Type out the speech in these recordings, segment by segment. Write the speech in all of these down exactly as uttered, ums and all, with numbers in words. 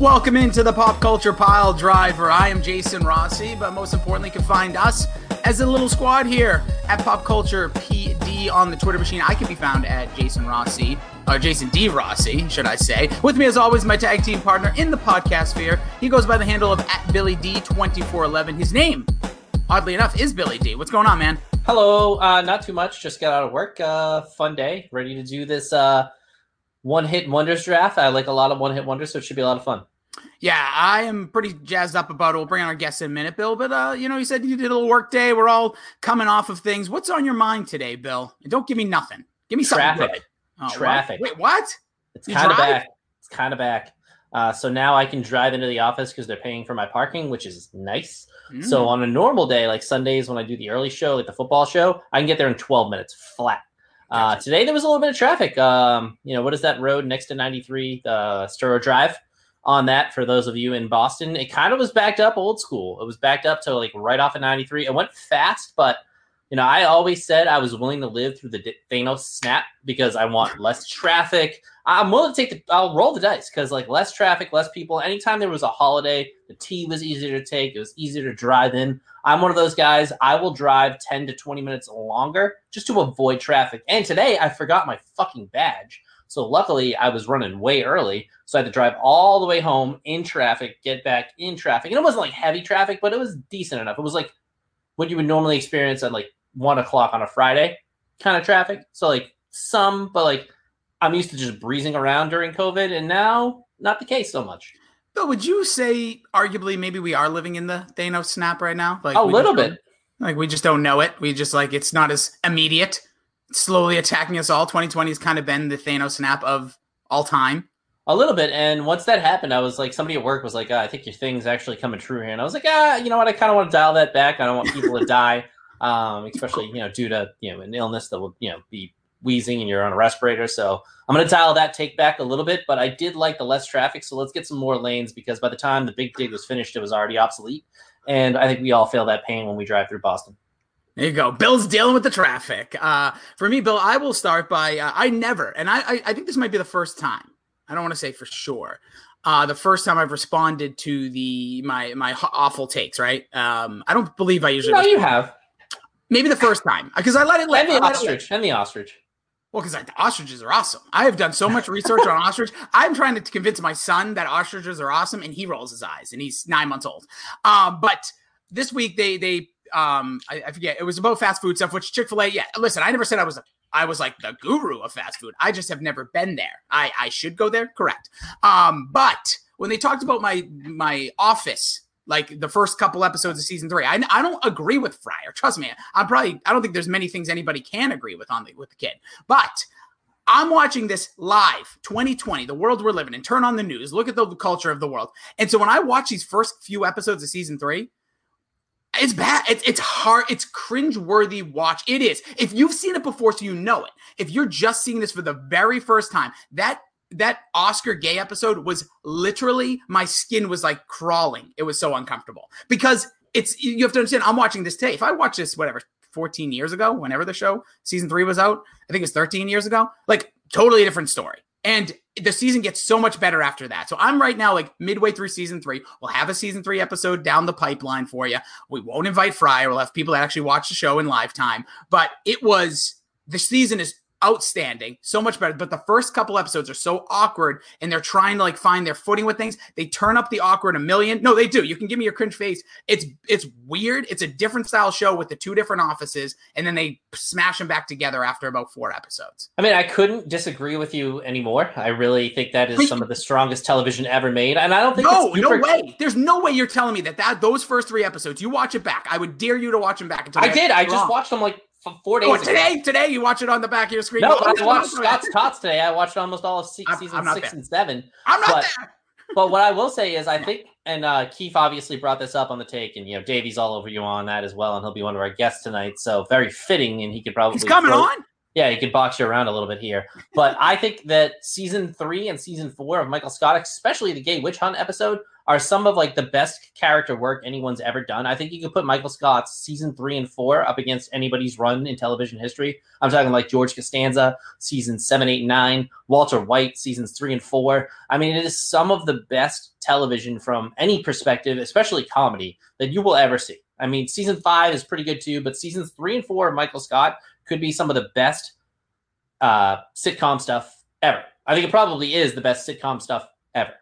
Welcome into the Pop Culture Pile Driver. I am Jason Rossi, but most importantly, you can find us as a little squad here at Pop Culture P D on the Twitter machine. I can be found at Jason Rossi, or Jason D. Rossi, should I say. With me, as always, my tag team partner in the podcast sphere. He goes by the handle of at Billy D twenty-four eleven. His name, oddly enough, is Billy D. What's going on, man? Hello. Uh, not too much. Just got out of work. Uh, fun day. Ready to do this uh, one-hit wonders draft. I like a lot of one-hit wonders, so it should be a lot of fun. Yeah, I am pretty jazzed up about it. We'll bring on our guest in a minute, Bill. But, uh, you know, you said you did a little work day. We're all coming off of things. What's on your mind today, Bill? And don't give me nothing. Give me Traffic. something. Oh, Traffic. What? Wait, what? It's kind of back. It's kind of back. Uh, so now I can drive into the office because they're paying for my parking, which is nice. Mm. So on a normal day, like Sundays when I do the early show, like the football show, I can get there in twelve minutes flat. Uh, gotcha. Today there was a little bit of traffic. Um, you know, what is that road next to ninety-three, uh, Sturo Drive? On that, for those of you in Boston, it kind of was backed up old school. It was backed up to like right off of ninety-three. It went fast, but you know, I always said I was willing to live through the Thanos snap because I want less traffic. I'm willing to take the, I'll roll the dice because like less traffic, less people. Anytime there was a holiday, the T was easier to take. It was easier to drive in. I'm one of those guys. I will drive ten to twenty minutes longer just to avoid traffic. And today I forgot my fucking badge. So luckily, I was running way early, so I had to drive all the way home in traffic, get back in traffic. And it wasn't like heavy traffic, but it was decent enough. It was like what you would normally experience at like one o'clock on a Friday kind of traffic. So like some, but like I'm used to just breezing around during COVID, and now not the case so much. But would you say arguably maybe we are living in the Thanos snap right now? Like a little bit. Like we just don't know it. We just like it's not as immediate. Slowly attacking us all. twenty twenty has kind of been the Thanos snap of all time. A little bit. And once that happened, I was like, somebody at work was like, ah, I think your thing's actually coming true here. And I was like, ah, you know what? I kind of want to dial that back. I don't want people to die, um, especially, you know, due to, you know, an illness that will, you know, be wheezing and you're on a respirator. So I'm going to dial that take back a little bit. But I did like the less traffic. So let's get some more lanes because by the time the big dig was finished, it was already obsolete. And I think we all feel that pain when we drive through Boston. There you go. Bill's dealing with the traffic. Uh, for me, Bill, I will start by uh, I never, and I, I I think this might be the first time. I don't want to say for sure. Uh, the first time I've responded to the my my awful takes. Right? Um, I don't believe I usually. No, respond. You have. Maybe the first time because I let it. Let, and the I ostrich. Let it and the ostrich. Well, because the ostriches are awesome. I have done so much research on ostrich. I'm trying to convince my son that ostriches are awesome, and he rolls his eyes, and he's nine months old. Um, but this week they they. Um, I, I forget. It was about fast food stuff, which Chick-fil-A, yeah, listen, I never said I was, a, I was like the guru of fast food. I just have never been there. I, I should go there. Correct. Um, but when they talked about my, my office, like the first couple episodes of season three, I, I don't agree with Fryer. Trust me. I'm probably, I don't think there's many things anybody can agree with on the, with the kid, but I'm watching this live, twenty twenty, the world we're living in, turn on the news, look at the culture of the world. And so when I watch these first few episodes of season three, it's bad. It's, it's hard. It's cringeworthy watch. It is. If you've seen it before, so you know it. If you're just seeing this for the very first time, that that Oscar Gay episode was literally, my skin was like crawling. It was so uncomfortable because it's, you have to understand, I'm watching this today. If I watch this, whatever, fourteen years ago, whenever the show, season three was out, I think it's thirteen years ago, like totally different story. And the season gets so much better after that. So I'm right now like midway through season three. We'll have a season three episode down the pipeline for you. We won't invite Fryer. We'll have people that actually watch the show in live time. But it was, the season is outstanding. So much better. But the first couple episodes are so awkward and they're trying to like find their footing with things. They turn up the awkward a million. No, they do. You can give me your cringe face. It's, it's weird. It's a different style show with the two different offices. And then they smash them back together after about four episodes. I mean, I couldn't disagree with you anymore. I really think that is some of the strongest television ever made. And I don't think no, it's super- no way. There's no way you're telling me that, that those first three episodes, you watch it back. I would dare you to watch them back. Until I did. I just wrong. watched them like, Four days oh, today, ago. Today you watch it on the back of your screen. No, oh, but I watched Scott's Tots today. I watched almost all of se- season six there. and seven. I'm not but, there. But what I will say is I think, and uh, Keith obviously brought this up on the take, and, you know, Davey's all over you on that as well, and he'll be one of our guests tonight. So very fitting, and he could probably... He's coming throw, on? Yeah, he could box you around a little bit here. But I think that season three and season four of Michael Scott, especially the Gay Witch Hunt episode, are some of like the best character work anyone's ever done. I think you could put Michael Scott's season three and four up against anybody's run in television history. I'm talking like George Costanza, season seven, eight, nine, Walter White, seasons three and four. I mean, it is some of the best television from any perspective, especially comedy, that you will ever see. I mean, season five is pretty good too, but seasons three and four of Michael Scott could be some of the best uh, sitcom stuff ever. I think it probably is the best sitcom stuff ever.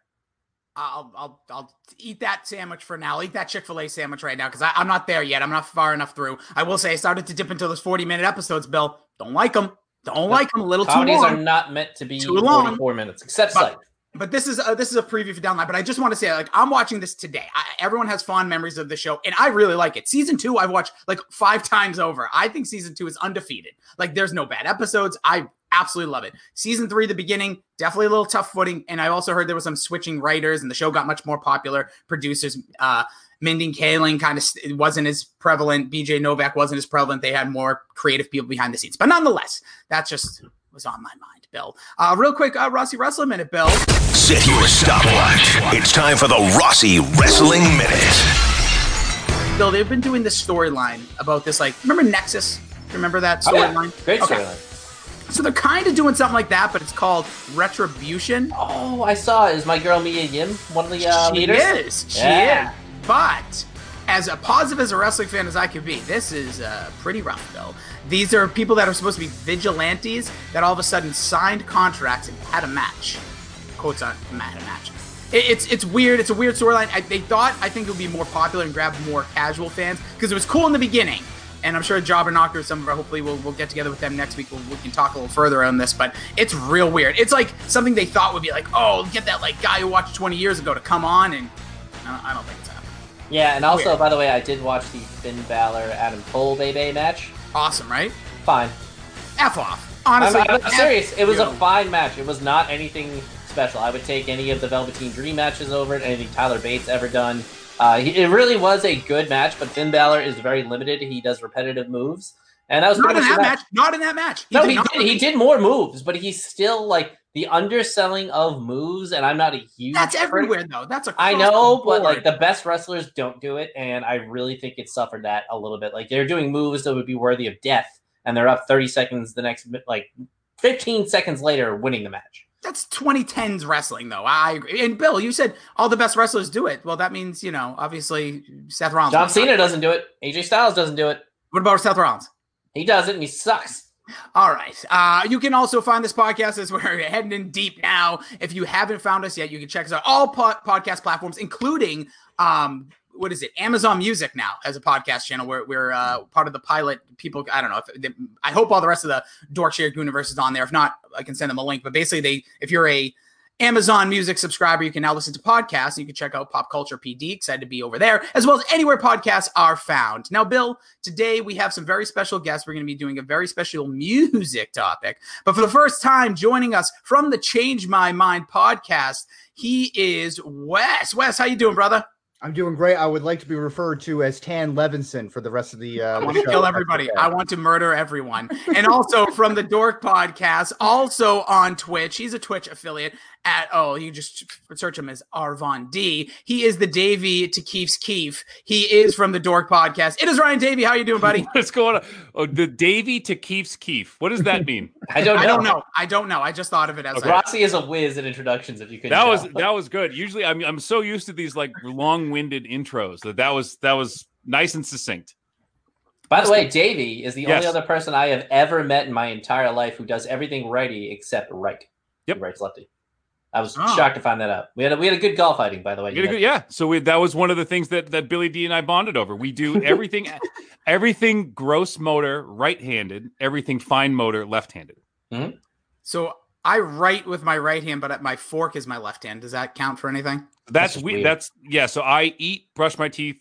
I'll I'll I'll eat that sandwich for now. I'll eat that Chick-fil-A sandwich right now because I'm not there yet. I'm not far enough through. I will say I started to dip into those forty-minute episodes, Bill. Don't like them. Don't like them. A little comedies too long. Comedies are not meant to be too long. forty-four minutes, except but, Psych. But this is, a, this is a preview for Downline. But I just want to say, like, I'm watching this today. I, everyone has fond memories of the show, and I really like it. Season two, I've watched, like, five times over. I think season two is undefeated. Like, there's no bad episodes. I absolutely love it. Season three, the beginning, definitely a little tough footing. And I also heard there was some switching writers, and the show got much more popular. Producers, uh, Mindy Kaling kind of st- wasn't as prevalent. B J Novak wasn't as prevalent. They had more creative people behind the scenes. But nonetheless, that's just... was on my mind, Bill. Uh, real quick, uh, Rossi Wrestling Minute, Bill. Set your stopwatch. It's time for the Rossi Wrestling Minute. Bill, they've been doing this storyline about this, like, remember Nexus? Remember that storyline? Oh, yeah. Great storyline. Okay. So they're kind of doing something like that, but it's called Retribution. Oh, I saw it. Is my girl Mia Yim one of the uh, leaders? She is. She yeah. is. But... as a positive as a wrestling fan as I could be, this is uh, pretty rough, though. These are people that are supposed to be vigilantes that all of a sudden signed contracts and had a match. Quotes on had a match. It, it's it's weird. It's a weird storyline. They thought, I think, it would be more popular and grab more casual fans because it was cool in the beginning. And I'm sure Jobber Knocker, some of our, hopefully we'll, we'll get together with them next week. We'll, we can talk a little further on this, but it's real weird. It's like something they thought would be like, oh, get that like guy who watched twenty years ago to come on, and I don't, I don't think so. Yeah, and also, Weird. By the way, I did watch the Finn Balor-Adam Cole baby match. Awesome, right? Fine. F off. Honestly. I'm, I'm F- serious. It was Yo. a fine match. It was not anything special. I would take any of the Velveteen Dream matches over it, anything Tyler Bates ever done. Uh, he, it really was a good match, but Finn Balor is very limited. He does repetitive moves. And that was not in that match. match. Not in that match. He no, did he, did, he did more moves, but he's still like... the underselling of moves, and I'm not a huge... That's expert. Everywhere, though. That's across I know, the board. But like the best wrestlers don't do it, and I really think it suffered that a little bit. Like they're doing moves that would be worthy of death, and they're up thirty seconds the next... like fifteen seconds later, winning the match. That's twenty tens wrestling, though. I agree. And, Bill, you said all the best wrestlers do it. Well, that means, you know, obviously, Seth Rollins... John Cena doesn't do it. A J Styles doesn't do it. What about Seth Rollins? He does it, and he sucks. All right. Uh, you can also find this podcast as we're heading in deep now. If you haven't found us yet, you can check us out all po- podcast platforms, including um, what is it? Amazon Music now has a podcast channel. We're we're uh, part of the pilot. People, I don't know. If they, I hope all the rest of the Dorkshire universe is on there. If not, I can send them a link. But basically, they if you're a Amazon Music subscriber, you can now listen to podcasts. You can check out Pop Culture P D. Excited to be over there, as well as anywhere podcasts are found. Now, Bill, today we have some very special guests. We're going to be doing a very special music topic. But for the first time, joining us from the Change My Mind podcast, he is Wes. Wes, how you doing, brother? I'm doing great. I would like to be referred to as Tan Levinson for the rest of the uh I want to kill everybody. I want to murder everyone. And also from the Dork Podcast, also on Twitch. He's a Twitch affiliate at oh, you just search him as Arvon D. He is the Davey to Keef's Keef. He is from the Dork Podcast. It is Ryan Davey. How are you doing, buddy? What's going on? Oh, the Davey to Keef's Keef. What does that mean? I don't know. I don't know. I don't know. I just thought of it as okay. Rossi is a whiz at introductions, if you could. That tell. was that was good. Usually I'm I'm so used to these like long winded intros that that was that was nice and succinct. By the way, Davey is the yes. only other person I have ever met in my entire life who does everything righty except right. Yep, right's lefty. I was oh. shocked to find that out. We had a, we had a good golf outing, by the way. Good, yeah, so we, that was one of the things that that Billy D and I bonded over. We do everything, everything gross motor right handed, everything fine motor left handed. Mm-hmm. So I write with my right hand, but my fork is my left hand. Does that count for anything? That's, that's weird. That's yeah. So I eat, brush my teeth,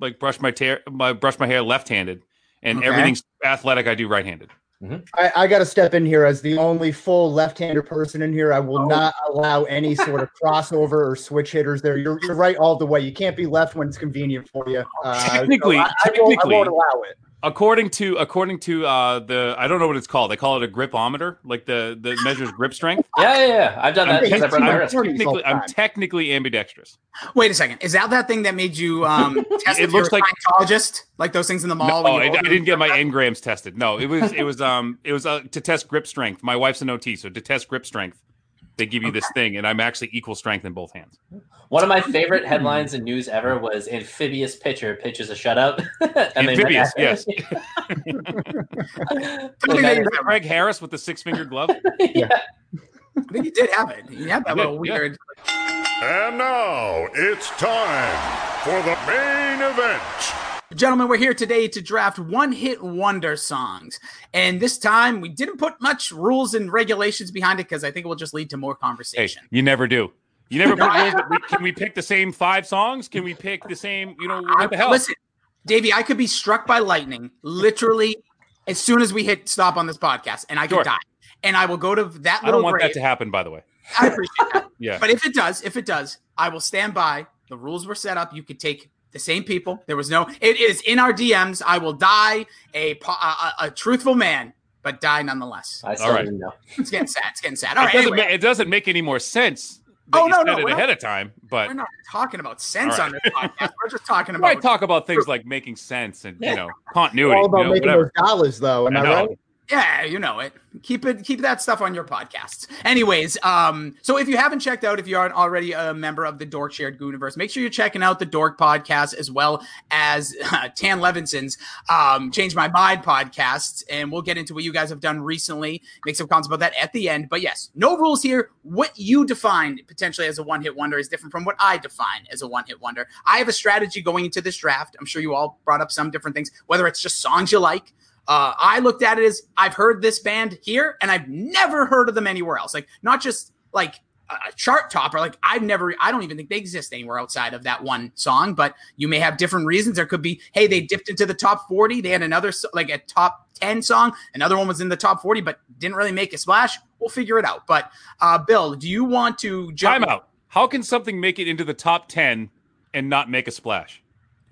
like brush my tear, my brush my hair left-handed, and okay. everything's athletic. I do right-handed. Mm-hmm. I, I got to step in here as the only full left-handed person in here. I will oh. not allow any sort of crossover or switch hitters there. You're, you're right all the way. You can't be left when it's convenient for you. Uh, technically, so I, I, technically won't, I won't allow it. According to according to uh, the, I don't know what it's called. They call it a gripometer, like the the measures grip strength. Yeah, yeah, yeah. I've done that. I'm, I'm, I'm, technically, I'm technically ambidextrous. Wait a second. Is that that thing that made you um, test? It looks like psychologist, like those things in the mall. No, when you I, I didn't get my engrams tested. No, it was it was um it was uh, to test grip strength. My wife's an O T, so to test grip strength, they give you okay. this thing, and I'm actually equal strength in both hands. One of my favorite headlines in news ever was amphibious pitcher pitches a shutout. Amphibious, yes. Craig Harris with the six-finger glove? Yeah. I think he did have it. He had that little weird. Yeah. And now it's time for the main event. Gentlemen, we're here today to draft one-hit wonder songs. And this time, we didn't put much rules and regulations behind it because I think it will just lead to more conversation. Hey, you never do. You never put rules. We, can we pick the same five songs? Can we pick the same, you know, what the hell? Listen, Davey, I could be struck by lightning literally as soon as we hit stop on this podcast, and I could sure. die. And I will go to that little I don't want grave. That to happen, by the way. I appreciate that. Yeah. But if it does, if it does, I will stand by. The rules were set up. You could take the same people. There was no, it is in our D Ms. I will die a a, a truthful man, but die nonetheless. I still didn't know. It's getting sad. It's getting sad. All right. It doesn't, anyway. ma- it doesn't make any more sense. That oh, you no, no. It ahead not, of time, but we're not talking about sense right. on this podcast. We're just talking about. I talk about things like making sense and, you know, continuity. All about you know, making whatever. Those dollars, though. Am I, I right? Yeah, you know it. Keep it. Keep that stuff on your podcasts. Anyways, um, so if you haven't checked out, if you aren't already a member of the Dork Shared Goo Universe, make sure you're checking out the Dork Podcast as well as uh, Tan Levinson's um, Change My Mind podcast, and we'll get into what you guys have done recently. Make some comments about that at the end. But yes, no rules here. What you define potentially as a one-hit wonder is different from what I define as a one-hit wonder. I have a strategy going into this draft. I'm sure you all brought up some different things, whether it's just songs you like. Uh, I looked at it as I've heard this band here and I've never heard of them anywhere else. Like not just like a chart topper. Like I've never, I don't even think they exist anywhere outside of that one song, but you may have different reasons. There could be, hey, they dipped into the top forty. They had another, like a top ten song. Another one was in the top forty, but didn't really make a splash. We'll figure it out. But uh, Bill, do you want to jump? Time out. How can something make it into the top ten and not make a splash?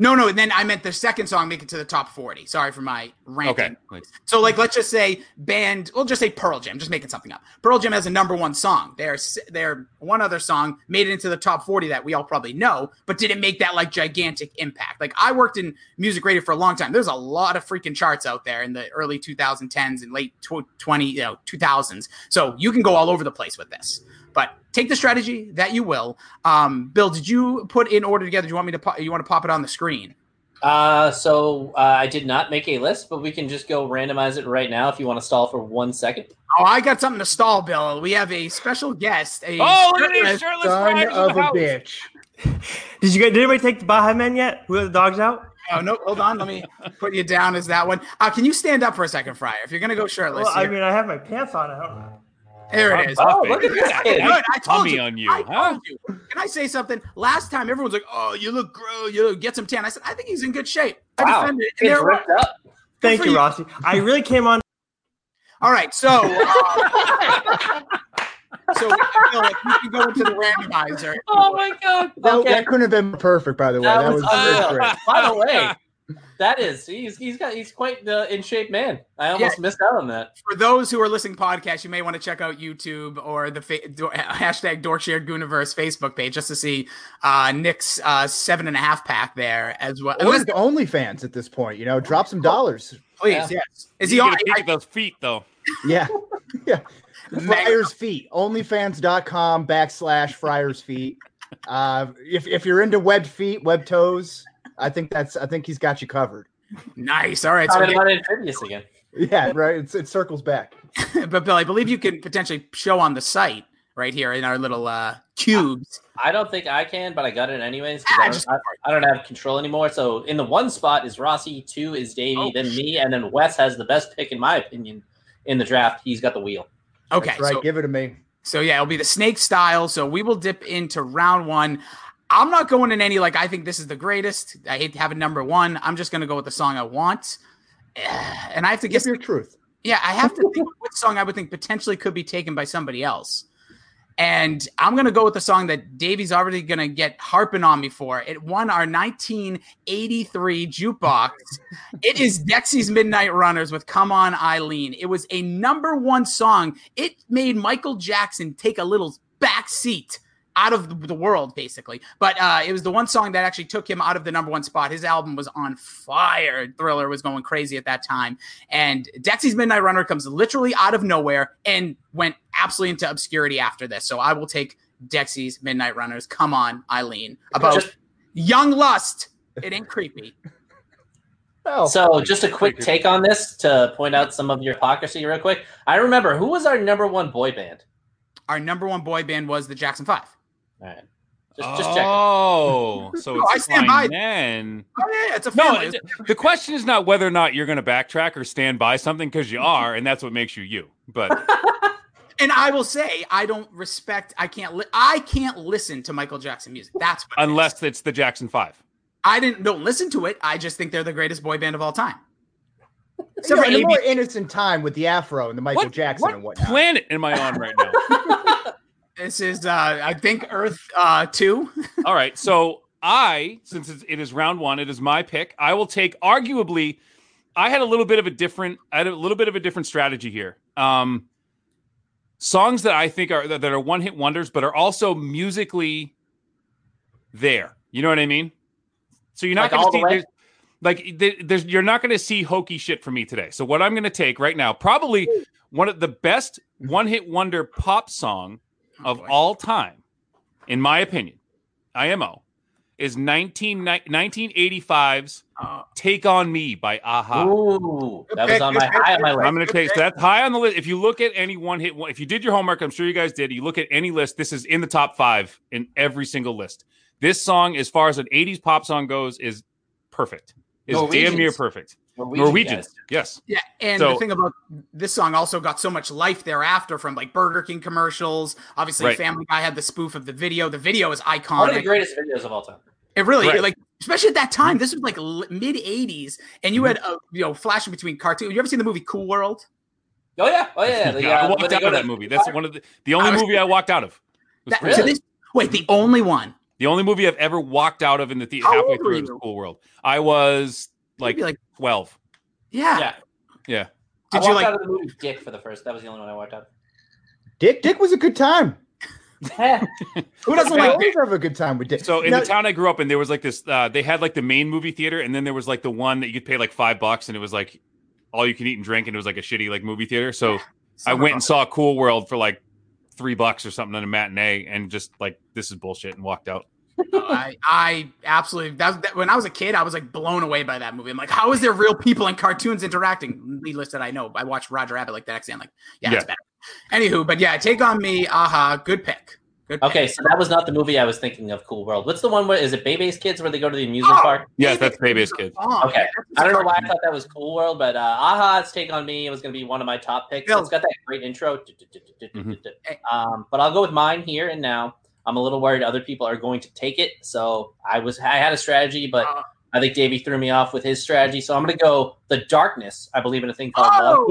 No, no, and then I meant the second song make it to the top forty. Sorry for my ranking. Okay. So, like, let's just say band, we'll just say Pearl Jam, just making something up. Pearl Jam has a number one song. Their, their one other song made it into the top forty that we all probably know, but didn't make that, like, gigantic impact. Like, I worked in music radio for a long time. There's a lot of freaking charts out there in the early twenty tens and late twenty, you know, two thousands. So you can go all over the place with this. But take the strategy that you will. Um, Bill, did you put in order together? Do you want me to? Po- you want to pop it on the screen? Uh, so uh, I did not make a list, but we can just go randomize it right now if you want to stall for one second. Oh, I got something to stall, Bill. We have a special guest. A oh, look at these shirtless son of a bitch! Did you guys? Did anybody take the Baja Men yet? Who are the dogs out? Oh no! Hold on, let me put you down as that one. Uh, can you stand up for a second, Fryer? If you're gonna go shirtless, well, I mean, I have my pants on. I don't know. There it I'm is. Oh, look at that. I told you. On you, I huh? told you. Can I say something? Last time, everyone's like, oh, you look gross. You look, get some tan. I said, I think he's in good shape. I wow. defended it. It's ripped up. Thank you, you, Rossi. I really came on. All right. So, uh, so I feel like we can go into the randomizer. Oh, my God. That, okay. that couldn't have been perfect, by the way. That, that was, was great. By the way. That is, he's he's got he's quite the in shape man. I almost yeah. missed out on that. For those who are listening to podcasts, you may want to check out YouTube or the fa- do- hashtag Dorkshared Gooniverse Facebook page just to see uh, Nick's uh, seven and a half pack there as well. Or the OnlyFans at this point, you know, drop some dollars, please. Yeah. Yes, is you he on I- those feet though? Yeah, yeah. Fryer's feet. OnlyFans.com backslash Fryer's feet. Uh, if if you're into web feet, web toes. I think that's. I think he's got you covered. Nice. All right. So about it again. Yeah. Right. It's, it circles back. But Bill, I believe you can potentially show on the site right here in our little uh, cubes. I don't think I can, but I got it anyways. Ah, I, don't, just... I, I don't have control anymore. So in the one spot is Rossi, two is Davey, oh, then shit. me, and then Wes has the best pick in my opinion in the draft. He's got the wheel. Okay. That's right. So, give it to me. So yeah, it'll be the snake style. So we will dip into round one. I'm not going in any, like, I think this is the greatest. I hate to have a number one. I'm just going to go with the song I want. And I have to guess. Give your truth. Yeah, I have to think what song I would think potentially could be taken by somebody else. And I'm going to go with the song that Davey's already going to get harping on me for. It won our nineteen eighty-three jukebox. It is Dexys Midnight Runners with Come On Eileen. It was a number one song. It made Michael Jackson take a little back seat out of the world, basically. But uh, it was the one song that actually took him out of the number one spot. His album was on fire. Thriller was going crazy at that time. And Dexys Midnight Runner comes literally out of nowhere and went absolutely into obscurity after this. So I will take Dexys Midnight Runners. Come On, Eileen. About just, young lust. It ain't creepy. Oh, so just a quick take on this to point out some of your hypocrisy real quick. I remember, who was our number one boy band? Our number one boy band was the Jackson Five. All right. Just, just check. Oh, so it's no, I stand by. Then. Oh, yeah, yeah, it's a family. No, the question is not whether or not you're going to backtrack or stand by something, because you are, and that's what makes you you. But and I will say, I don't respect. I can't. Li- I can't listen to Michael Jackson music. That's what unless it it's the Jackson Five. I didn't don't listen to it. I just think they're the greatest boy band of all time. So yeah, in a more innocent time with the Afro and the Michael what, Jackson what and whatnot. What planet am I on right now? This is, uh, I think, Earth uh, two. All right. So I, since it is round one, it is my pick. I will take, arguably, I had a little bit of a different, I had a little bit of a different strategy here. Um, songs that I think are that are one hit wonders, but are also musically there. You know what I mean? So you're not like going to see, like, there's, you're not going to see hokey shit from me today. So what I'm going to take right now, probably one of the best one hit wonder pop song of all time, in my opinion, I M O, is nineteen eighty-five's Take On Me by A-ha. Ooh, that was on my high on my list. I'm going to take so that's high on the list. If you look at any one hit, if you did your homework, I'm sure you guys did, you look at any list, this is in the top five in every single list. This song, as far as an eighties pop song goes, is perfect. Is damn near perfect. Norwegian, Norwegians, yes. Yeah, and so, the thing about this song also got so much life thereafter from like Burger King commercials. Obviously, right. Family Guy had the spoof of the video. The video is iconic. One of the greatest videos of all time. It really, right. like, especially at that time, this was like mid eighties, and you mm-hmm. had a you know flashing between cartoons. You ever seen the movie Cool World? Oh yeah, oh yeah. The, yeah uh, I walked out of that movie. That's one of the the only I was, movie I walked out of. That, really? this, wait, the only one. The only movie I've ever walked out of in the theater halfway through was Cool World. I was like. twelve. Yeah. Yeah. Yeah. Did I you like out of the movie Dick for the first? That was the only one I watched out of. Dick Dick was a good time. Who doesn't like Dick? Have a good time with Dick. So in now, the town I grew up in, there was like this uh, they had like the main movie theater, and then there was like the one that you could pay like five bucks, and it was like all you can eat and drink, and it was like a shitty like movie theater. So yeah, I went and saw Cool World for like three bucks or something on a matinee, and just like, this is bullshit, and walked out. I, I absolutely that, that when I was a kid, I was like blown away by that movie. I'm like, how is there real people and cartoons interacting? Needless that I know, I watched Roger Rabbit like the next day. I'm like, yeah, it's yeah. better. Anywho, but yeah, Take On Me, A-ha, good pick. Good pick. Okay, so that was not the movie I was thinking of. Cool World. What's the one where is it Baby's Kids where they go to the amusement oh, park? Yes, that's Baby's Kids. Oh, okay, I don't know why I thought that was Cool World, but uh, A-ha, it's Take On Me. It was going to be one of my top picks. It's got that great intro. Um, but I'll go with mine here and now. I'm a little worried other people are going to take it. So I was I had a strategy, but uh, I think Davey threw me off with his strategy. So I'm going to go The Darkness. I believe in a thing called oh, Love.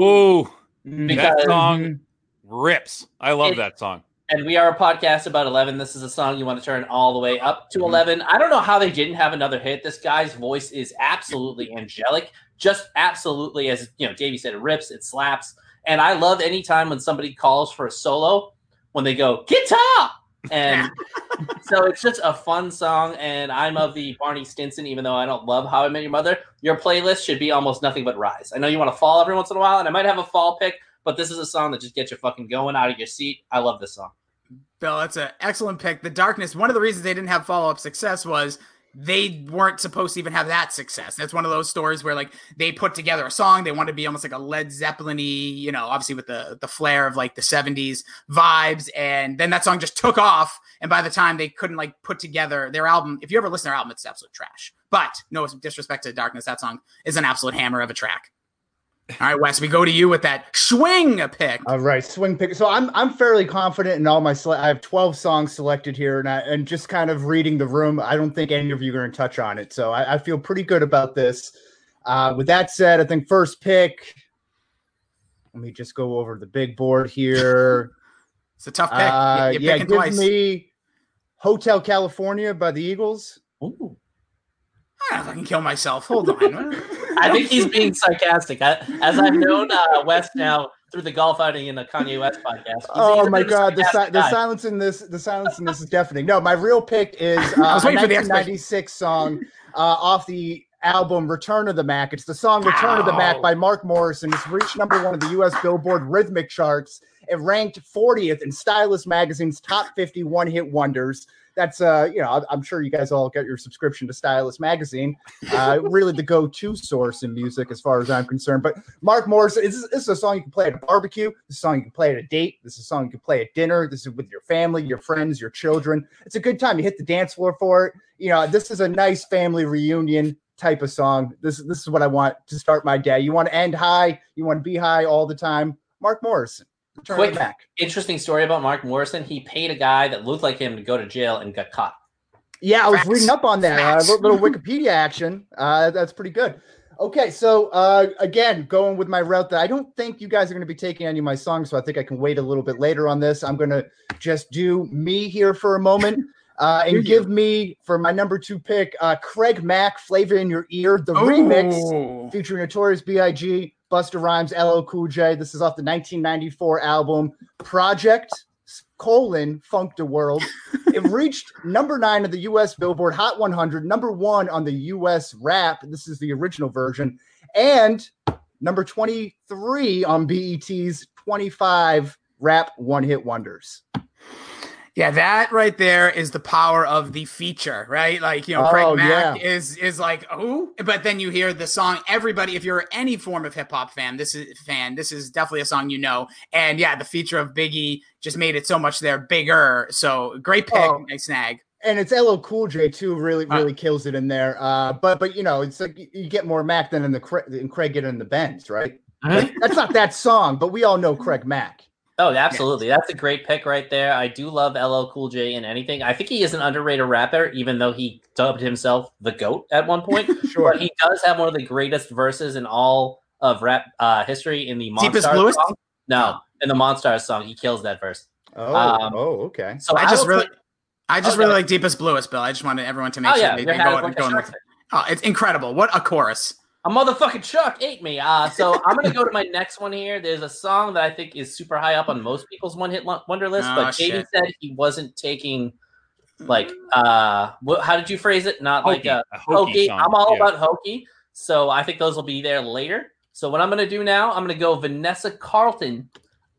Ooh, because that song rips. I love it, that song. And we are a podcast about eleven. This is a song you want to turn all the way up to eleven. I don't know how they didn't have another hit. This guy's voice is absolutely angelic. Just absolutely, as you know, Davey said, it rips, it slaps. And I love any time when somebody calls for a solo, when they go, guitar! And so it's just a fun song, and I'm of the Barney Stinson, even though I don't love How I Met Your Mother. Your playlist should be almost nothing but Rise. I know you want to fall every once in a while, and I might have a fall pick, but this is a song that just gets you fucking going out of your seat. I love this song. Bill, that's an excellent pick. The Darkness, one of the reasons they didn't have follow-up success was they weren't supposed to even have that success. That's one of those stories where like they put together a song. They wanted to be almost like a Led Zeppelin-y, you know, obviously with the, the flair of like the seventies vibes. And then that song just took off. And by the time they couldn't like put together their album, if you ever listen to their album, it's absolute trash, but no disrespect to Darkness. That song is an absolute hammer of a track. All right, Wes, we go to you with that swing pick. All right, swing pick. So I'm I'm fairly confident in all my sele- – I have twelve songs selected here, and I, and just kind of reading the room, I don't think any of you are going to touch on it. So I, I feel pretty good about this. Uh, with that said, I think first pick – let me just go over the big board here. It's a tough pick. Uh, You're yeah, give twice. me Hotel California by the Eagles. Ooh. I don't know if I can kill myself. Hold on. I think he's being sarcastic. I, as I've known uh, Wes now through the golf outing in the Kanye West podcast. Oh my God, the, si- the silence in this, the silence in this is deafening. No, my real pick is uh, a nineteen ninety-six song uh, off the album Return of the Mac. It's the song Return oh. of the Mac by Mark Morrison. It's reached number one of the U S Billboard Rhythmic charts. It ranked fortieth in Stylist Magazine's top fifty one-hit wonders. That's, uh, you know, I'm sure you guys all got your subscription to Stylist Magazine. Uh, really the go-to source in music as far as I'm concerned. But Mark Morrison, this is, this is a song you can play at a barbecue. This is a song you can play at a date. This is a song you can play at dinner. This is with your family, your friends, your children. It's a good time. You hit the dance floor for it. You know, this is a nice family reunion type of song. This, this is what I want to start my day. You want to end high. You want to be high all the time. Mark Morrison. Turn Quick, back. Interesting story about Mark Morrison. He paid a guy that looked like him to go to jail and got caught. Yeah, I was Rats. reading up on that. A uh, little Wikipedia action. Uh, that's pretty good. Okay, so uh, again, going with my route that I don't think you guys are going to be taking any of my songs, so I think I can wait a little bit later on this. I'm going to just do me here for a moment uh, and give me, for my number two pick, uh, Craig Mack, Flavor in Your Ear, the oh. remix featuring Notorious B I G, Busta Rhymes, L L Cool J. This is off the nineteen ninety-four album Project colon Funk the World. It reached number nine of the U S Billboard Hot one hundred, number one on the U S Rap. This is the original version. And number twenty-three on B E T's twenty-five Rap One-Hit Wonders. Yeah, that right there is the power of the feature, right? Like, you know, Craig oh, Mack yeah. is is like, oh, but then you hear the song. Everybody, if you're any form of hip hop fan, this is fan, this is definitely a song you know. And yeah, the feature of Biggie just made it so much there bigger. So great pick, oh. nice snag. And it's L L Cool J too. Really, really uh, kills it in there. Uh, but but you know, it's like you get more Mack than in the Craig, and Craig get in the Benz, right? Uh-huh. Like, that's not that song, but we all know Craig Mack. Oh, absolutely. That's a great pick right there. I do love L L Cool J in anything. I think he is an underrated rapper, even though he dubbed himself the GOAT at one point. Sure. But he does have one of the greatest verses in all of rap uh, history in the Monstars song. No, in the Monstars song. He kills that verse. Oh, um, oh okay. So I, I just really think, I just okay. really like Deepest Bluest, Bill. I just wanted everyone to make oh, sure yeah, they, they go and go and Oh, it's incredible. What a chorus. A motherfucking shark ate me. Uh, so I'm going to go to my next one here. There's a song that I think is super high up on most people's one-hit wonder list, oh, but J D said he wasn't taking, like, uh, wh- how did you phrase it? Not hokey. like a, a hokey. hokey. I'm all yeah. about hokey. So I think those will be there later. So what I'm going to do now, I'm going to go Vanessa Carlton,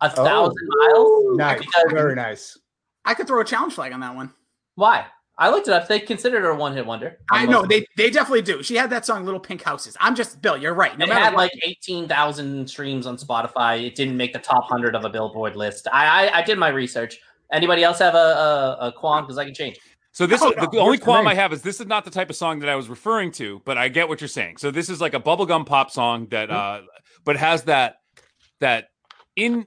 A Thousand oh, Miles. Nice. Very nice. I could throw a challenge flag on that one. Why? I looked it up. They considered her a one-hit wonder. I know. They they definitely do. She had that song, Little Pink Houses. I'm just, Bill, you're right. No it had what. like eighteen thousand streams on Spotify. It didn't make the top one hundred of a Billboard list. I I, I did my research. Anybody else have a, a, a qualm? Because I can change. So this oh, is, no, the only qualm I have is this is not the type of song that I was referring to, but I get what you're saying. So this is like a bubblegum pop song that, mm-hmm. uh, but has that, that in...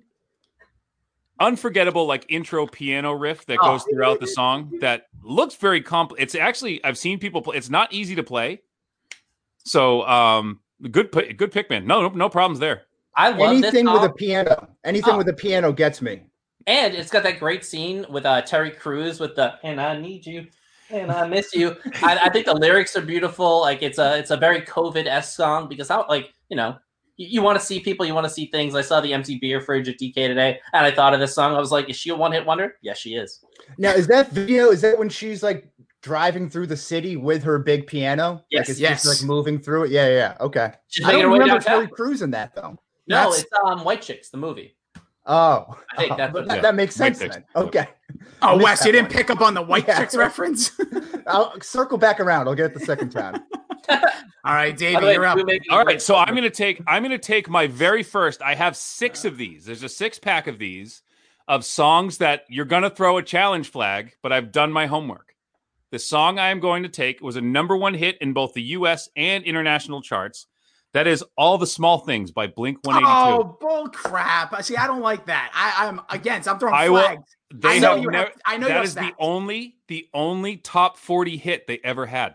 unforgettable like intro piano riff that goes throughout the song that looks very compl- it's actually I've seen people play. It's not easy to play, so um good good pick, man. No no problems there. I love anything this with a piano anything oh. with a piano gets me, and it's got that great scene with uh Terry Crews with the and I need you and I miss you. I, I think the lyrics are beautiful. Like it's a it's a very COVID-esque song because I like you know you want to see people, you want to see things. I saw the empty beer fridge at D K today, and I thought of this song. I was like, is she a one-hit wonder? Yes, she is. Now, is that video, is that when she's, like, driving through the city with her big piano? Yes, like, it's yes. Just, like, moving through it? Yeah, yeah, okay. She's I don't remember Terry Crews in that, though. No, That's... it's um, White Chicks, the movie. Oh, I think that's oh, that, yeah. that makes sense then. Okay. Oh, Wes, you didn't one. pick up on the White yeah. Chicks reference? I'll circle back around. I'll get it the second time. All right, Davey, you're up. All right, so I'm gonna take I'm gonna take my very first. I have six of these. There's a six pack of these of songs that you're gonna throw a challenge flag, but I've done my homework. The song I am going to take was a number one hit in both the U S and international charts. That is All the Small Things by Blink one eighty-two. Oh, bull crap. See, I don't like that. I, I'm against. I'm throwing I flags. Will, they I know have you never, have, I know that is that. the only the only top forty hit they ever had.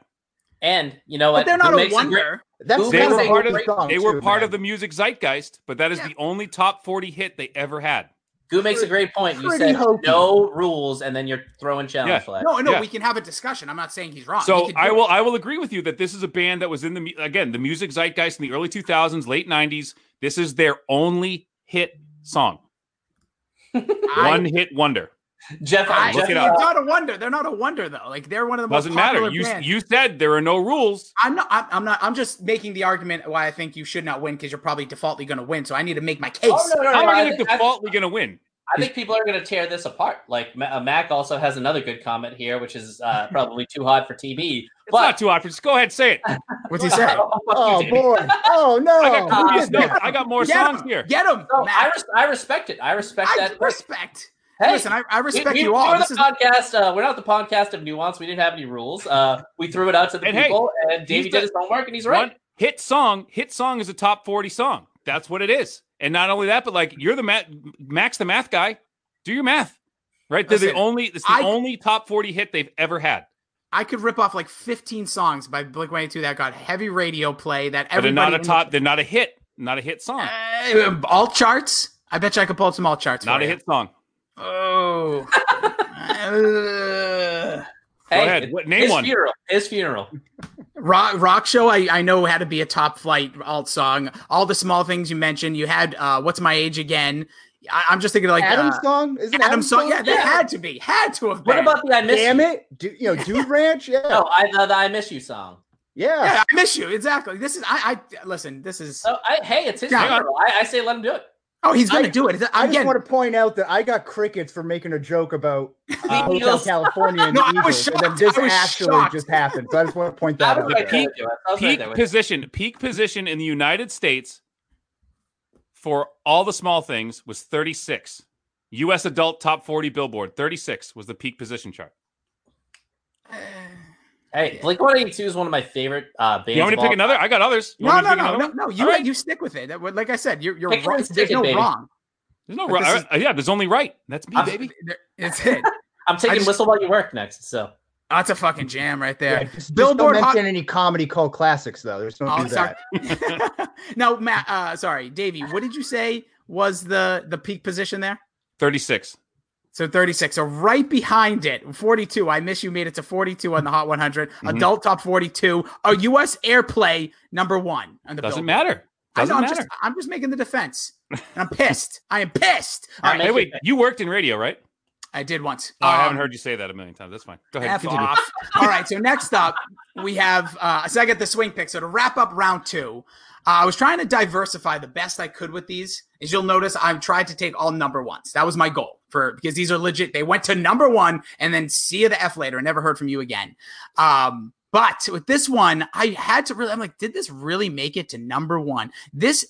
And you know what? But they're not a wonder. Great, That's they were part, of, they were part too, of the music zeitgeist, but that is yeah. the only top forty hit they ever had. Goo makes a great point. You said hokey. No rules, and then you're throwing challenge yeah. flags. No, no, yeah. we can have a discussion. I'm not saying he's wrong. So I will, it. I will agree with you that this is a band that was in the again the music zeitgeist in the early two thousands, late nineties. This is their only hit song. One hit wonder. Jeff, I, Jeff they're not a wonder. They're not a wonder though. Like they're one of the most popular bands. Doesn't matter. You you said there are no rules. I'm not. I'm, I'm not. I'm just making the argument why I think you should not win because you're probably defaultly going to win. So I need to make my case. Oh, no, no, no, I'm no, no, think, defaultly going to win. I think people are going to tear this apart. Like Mac also has another good comment here, which is uh, probably too hot for T V. It's but... not too hot. For, just go ahead and say it. What's he saying? Oh, boy. Oh, no. I got, copious notes. I got more Get songs him. Here. Get him. No, I, res- I respect it. I respect I that. Respect. Hey, listen, I, I respect we, we, you all. We're, this the is... podcast, uh, we're not the podcast of nuance. We didn't have any rules. Uh, we threw it out to the and people, hey, and Davey did his homework, and he's right. Hit song. Hit song is a top forty song. That's what it is. And not only that, but like you're the math, Max, the math guy. Do your math, right? They're listen, the only. It's the I, only top forty hit they've ever had. I could rip off like fifteen songs by Blink one eighty-two that got heavy radio play. That everybody but they're not a top. The- they're not a hit. Not a hit song. Uh, all charts. I bet you I could pull up some all charts. Not for a you. Hit song. Oh. uh, Go hey, ahead. What, name his one. Funeral. His funeral. Rock, rock show. I, I know had to be a top flight alt song. All the small things you mentioned. You had uh, what's my age again? I, I'm just thinking like Adam's uh, song. Isn't Adam's song? song? Yeah, that yeah. had to be. Had to have. Been. What about the I miss Damn you? It. Do, you know, Dude Ranch. Yeah. No, I uh, the I miss you song. Yeah. yeah, I miss you. Exactly. This is. I. I listen. This is. Oh, I, hey, it's his funeral. I, I say let him do it. Oh, he's going to do it. Again. I just want to point out that I got crickets for making a joke about uh, Hotel California and no, the Eagles, and then this actually shocked. Just happened. So I just want to point that out. Right peak peak right position, peak position in the United States for all the small things was thirty-six. U S Adult Top forty Billboard. thirty-six was the peak position chart. Hey, Blink one eighty-two is one of my favorite uh, bands. You want me to pick another? I got others. You no, no, no, no, no. You right. you stick with it. Like I said, you're you're wrong. There's no baby. Wrong. There's no wrong. Is... Yeah, there's only right. That's me, I'm, baby. It's it. I'm taking just... Whistle While You Work next. So that's a fucking jam right there. Yeah, just, Billboard just don't mention hot... any comedy called classics though. There's no. Oh, do sorry. That. No, Matt. Uh, sorry, Davey. What did you say was the the peak position there? thirty-six. So thirty-six. So right behind it, forty-two. I Miss You made it to forty-two on the Hot one hundred. Mm-hmm. Adult Top forty-two. A U S airplay number one. On the Doesn't Billboard. Matter. Doesn't I know, matter. I'm just, I'm just making the defense. And I'm pissed. I am pissed. All right, hey, wait. You worked in radio, right? I did once. Oh, um, I haven't heard you say that a million times. That's fine. Go ahead. F continue. Off. All right. So next up, we have uh, so I get the swing pick. So to wrap up round two, Uh, I was trying to diversify the best I could with these. As you'll notice, I've tried to take all number ones. That was my goal for because these are legit. They went to number one and then see you the F later. Never heard from you again. Um, but with this one, I had to really, I'm like, did this really make it to number one? This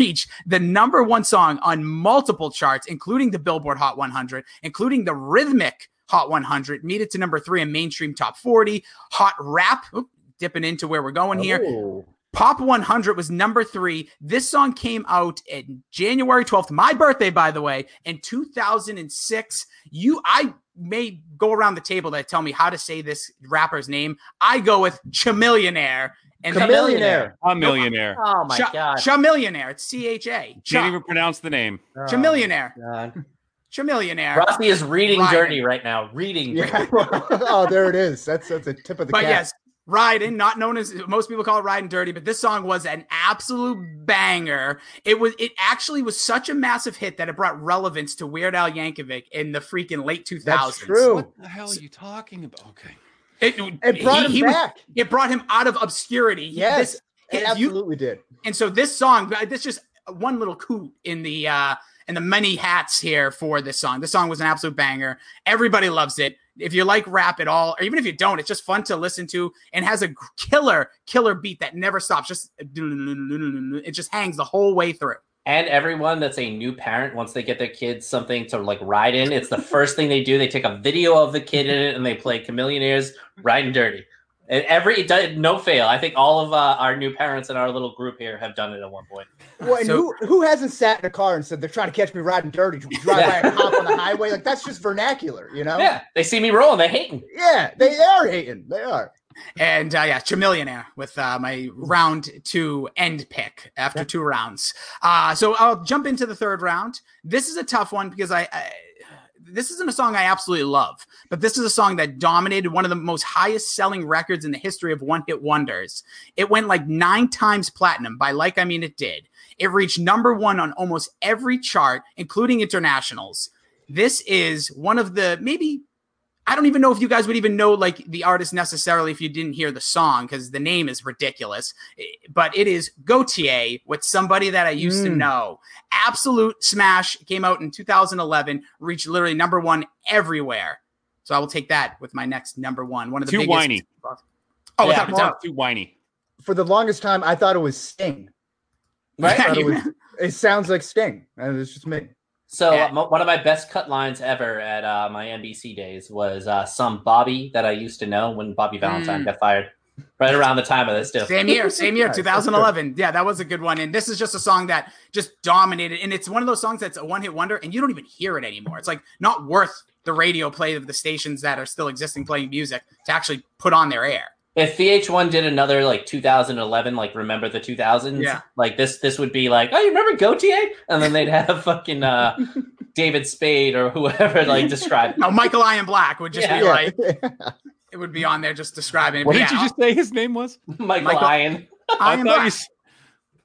reached the number one song on multiple charts, including the Billboard Hot one hundred, including the Rhythmic Hot one hundred, made it to number three in mainstream top forty, Hot Rap, oops, dipping into where we're going here. Oh. Pop one hundred was number three. This song came out in January twelfth, my birthday, by the way, in two thousand six. You, I may go around the table to tell me how to say this rapper's name. I go with Chamillionaire. And Chamillionaire. A millionaire. No, oh, my Cha- God. Chamillionaire. It's C H A. Cha- Can't even pronounce the name. Oh, Chamillionaire. God. Chamillionaire. Rossi is reading Ryan. Dirty right now. Reading. Yeah. Oh, there it is. That's, that's a tip of the but cap. Yes. Riding, not known as most people call it Riding Dirty, but this song was an absolute banger. It was, it actually was such a massive hit that it brought relevance to Weird Al Yankovic in the freaking late two thousands. That's true. What the hell are you talking about? Okay. It, it brought he, him he back. Was, it brought him out of obscurity. Yes, this, it absolutely you, did. And so this song, this just one little coup in the, uh, in the many hats here for this song. This song was an absolute banger. Everybody loves it. If you like rap at all, or even if you don't, it's just fun to listen to and has a killer, killer beat that never stops. Just it just hangs the whole way through. And everyone that's a new parent, once they get their kids something to like ride in, it's the first thing they do. They take a video of the kid in it and they play Chamillionaire's Riding Dirty. And every it does, no fail. I think all of uh, our new parents in our little group here have done it at one point. Well, and so, who who hasn't sat in a car and said they're trying to catch me riding dirty, drive yeah. by a cop on the highway? Like that's just vernacular, you know? Yeah, they see me rolling, they're hating. Yeah, they are hating. They are. And uh, yeah, Chamillionaire with uh, my round two end pick after two rounds. Uh, so I'll jump into the third round. This is a tough one because I, I this isn't a song I absolutely love, but this is a song that dominated one of the most highest selling records in the history of one hit wonders. It went like nine times platinum by Like I Mean It Did. It reached number one on almost every chart, including internationals. This is one of the maybe... I don't even know if you guys would even know like the artist necessarily if you didn't hear the song because the name is ridiculous. But it is Gotye with Somebody That I Used mm. to Know. Absolute smash. Came out in two thousand eleven. Reached literally number one everywhere. So I will take that with my next number one. One of the too biggest. Whiny. Oh, yeah, without Mark, too whiny. For the longest time, I thought it was Sting. Right? Yeah, it, was, it sounds like Sting. It's just me. So uh, m- one of my best cut lines ever at uh, my N B C days was uh, some Bobby that I used to know when Bobby Valentine mm. got fired. Right around the time of this, too. Same year, same year, twenty eleven. Yeah, that was a good one. And this is just a song that just dominated. And it's one of those songs that's a one-hit wonder, and you don't even hear it anymore. It's like not worth the radio play of the stations that are still existing playing music to actually put on their air. If V H one did another like two thousand eleven, like remember the two thousands, yeah. like this, this would be like, oh, you remember Gotye? And then they'd have fucking uh, David Spade or whoever like describe. It. No, Michael Ian Black would just yeah. be like, yeah. it would be on there just describing. It. What but did yeah, you just say his name was? Michael, Michael Ian. I thought you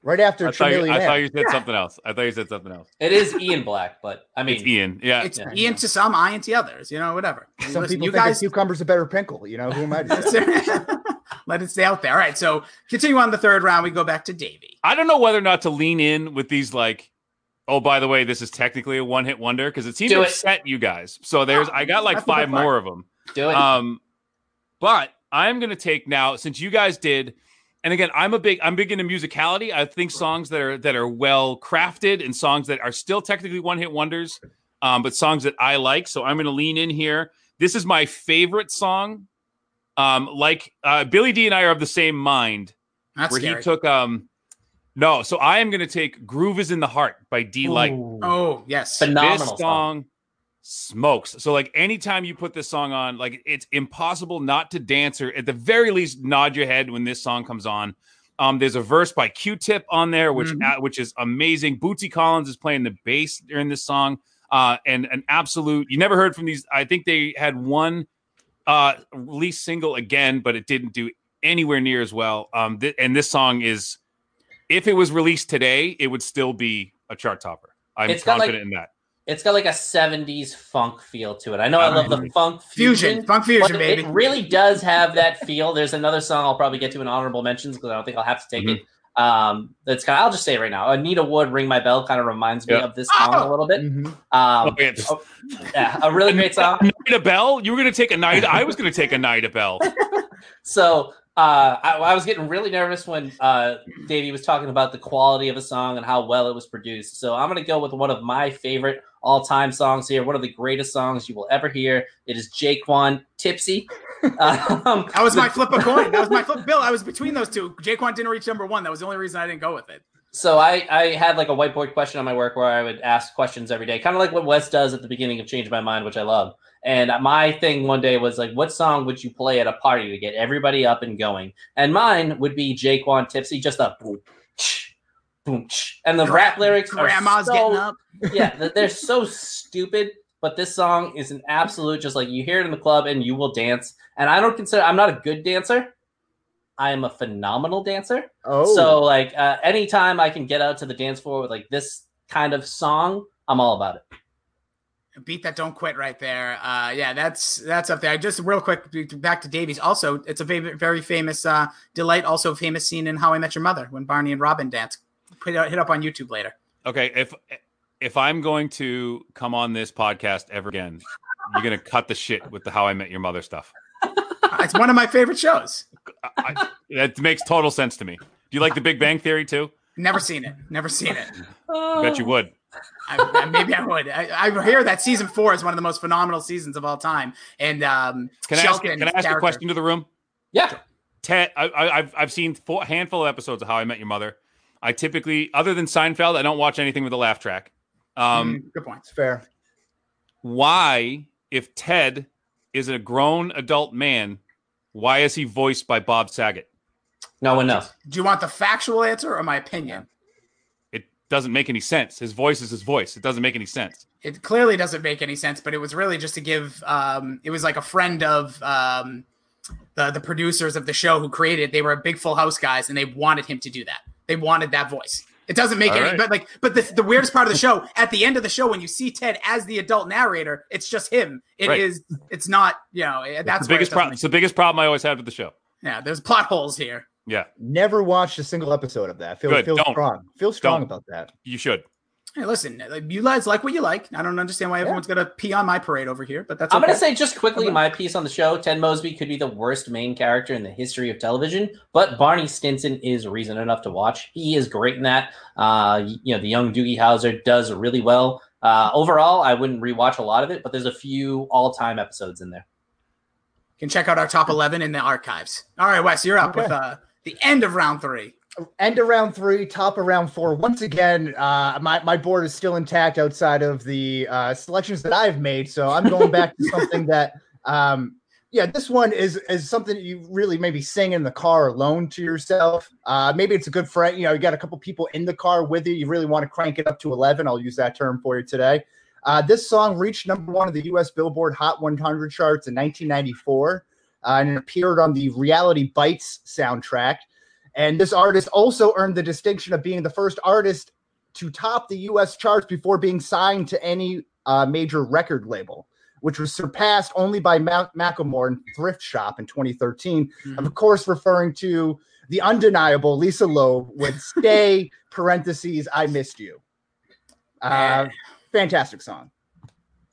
right after. I thought you, I thought you said yeah. something else. I thought you said something else. It is Ian Black, but I mean, it's Ian. Yeah, it's yeah. Ian to some, Ian to others. You know, whatever. Some Listen, people you think guys... a cucumber's a better pinkle. You know, who am I to say? Let it stay out there. All right, so continue on the third round. We go back to Davey. I don't know whether or not to lean in with these like, oh, by the way, this is technically a one-hit wonder because it seems to upset you guys. So there's, oh, I got like five more of them. Do it. Um, but I'm gonna take now since you guys did, and again, I'm a big, I'm big into musicality. I think songs that are that are well crafted and songs that are still technically one-hit wonders, um, but songs that I like. So I'm gonna lean in here. This is my favorite song. Um, like uh, Billy D and I are of the same mind. That's where scary. He took um, no. So I am going to take "Groove Is in the Heart" by D Light. Oh yes, phenomenal this song, song smokes. So like anytime you put this song on, like it's impossible not to dance or at the very least nod your head when this song comes on. Um, there's a verse by Q-Tip on there, which mm-hmm. uh, which is amazing. Bootsy Collins is playing the bass during this song, uh, and an absolute. You never heard from these. I think they had one. Uh, release single again, but it didn't do anywhere near as well. Um, th- and this song is, if it was released today, it would still be a chart topper. I'm it's confident like, in that. It's got like a seventies funk feel to it. I know I love the funk fusion, fusion funk fusion, baby. It really does have that feel. There's another song I'll probably get to in honorable mentions because I don't think I'll have to take mm-hmm. it. Um, that's kind of, I'll just say it right now. Anita Wood, Ring My Bell, kind of reminds me yep. of this song oh! a little bit. Mm-hmm. Um, okay, just... oh, yeah, a really great song. Anita Bell? You were going to take Anita? I was going to take Anita Bell. So, uh, I, I was getting really nervous when, uh, Davey was talking about the quality of a song and how well it was produced. So I'm going to go with one of my favorite all-time songs here. One of the greatest songs you will ever hear. It is J-Kwon, Tipsy. Um, that was my flip a coin. That was my flip bill. I was between those two. J-Kwon didn't reach number one. That was the only reason I didn't go with it. So I, I had like a whiteboard question on my work where I would ask questions every day, kind of like what Wes does at the beginning of Change My Mind, which I love. And my thing one day was like, what song would you play at a party to get everybody up and going? And mine would be J-Kwon, Tipsy, just a boom, tsh, boom, tsh. And the rap lyrics Grandma's are so, getting up. Yeah, they're so stupid. But this song is an absolute, just like you hear it in the club and you will dance. And I don't consider, I'm not a good dancer. I am a phenomenal dancer. Oh. So like uh, anytime I can get out to the dance floor with like this kind of song, I'm all about it. Beat That Don't Quit right there. Uh, yeah, that's that's up there. Just real quick, back to Davies. Also, it's a very, very famous, uh, Delight, also famous scene in How I Met Your Mother when Barney and Robin dance. Hit up on YouTube later. Okay, if... If I'm going to come on this podcast ever again, you're going to cut the shit with the How I Met Your Mother stuff. It's one of my favorite shows. I, that makes total sense to me. Do you like The Big Bang Theory too? Never seen it. Never seen it. I bet you would. I, I, maybe I would. I, I hear that season four is one of the most phenomenal seasons of all time. And um, can I ask, can I ask a question to the room? Yeah. Ted, I, I, I've I've seen a handful of episodes of How I Met Your Mother. I typically, other than Seinfeld, I don't watch anything with a laugh track. Um, mm, good point. It's fair. Why, if Ted is a grown adult man, Why is he voiced by Bob Saget? No one knows. Do you want the factual answer or my opinion? It doesn't make any sense. His voice is his voice. It doesn't make any sense. It clearly doesn't make any sense, but it was really just to give um, – it was like a friend of um, the, the producers of the show who created – they were a big Full House guys, and they wanted him to do that. They wanted that voice. It doesn't make All any right. – but like, but the, the weirdest part of the show, at the end of the show when you see Ted as the adult narrator, it's just him. It right. is – it's not – you know, that's it's the biggest it problem. It's the biggest problem I always had with the show. Yeah, there's plot holes here. Yeah. Never watched a single episode of that. Feel, feel strong. Feel strong Don't. about that. You should. Hey, listen, you guys like what you like. I don't understand why everyone's yeah. going to pee on my parade over here, but that's I'm okay. going to say just quickly my piece on the show, Ted Mosby could be the worst main character in the history of television, but Barney Stinson is reason enough to watch. He is great in that. Uh, you know, the young Doogie Howser does really well. Uh, overall, I wouldn't rewatch a lot of it, but there's a few all-time episodes in there. You can check out our top eleven in the archives. All right, Wes, you're up okay. with uh, the end of round three. End of round three, top of round four. Once again, uh, my, my board is still intact outside of the uh, selections that I've made. So I'm going back to something that, um, yeah, this one is is something that you really maybe sing in the car alone to yourself. Uh, maybe it's a good friend. You know, you got a couple people in the car with you. You really want to crank it up to eleven. I'll use that term for you today. Uh, this song reached number one of the U S Billboard Hot one hundred charts in nineteen ninety-four uh, and it appeared on the Reality Bites soundtrack. And this artist also earned the distinction of being the first artist to top the U S charts before being signed to any uh, major record label, which was surpassed only by Ma- Macklemore and Thrift Shop in twenty thirteen. Mm-hmm. Of course, referring to the undeniable Lisa Loeb with Stay, parentheses, I Missed You. Uh, fantastic song.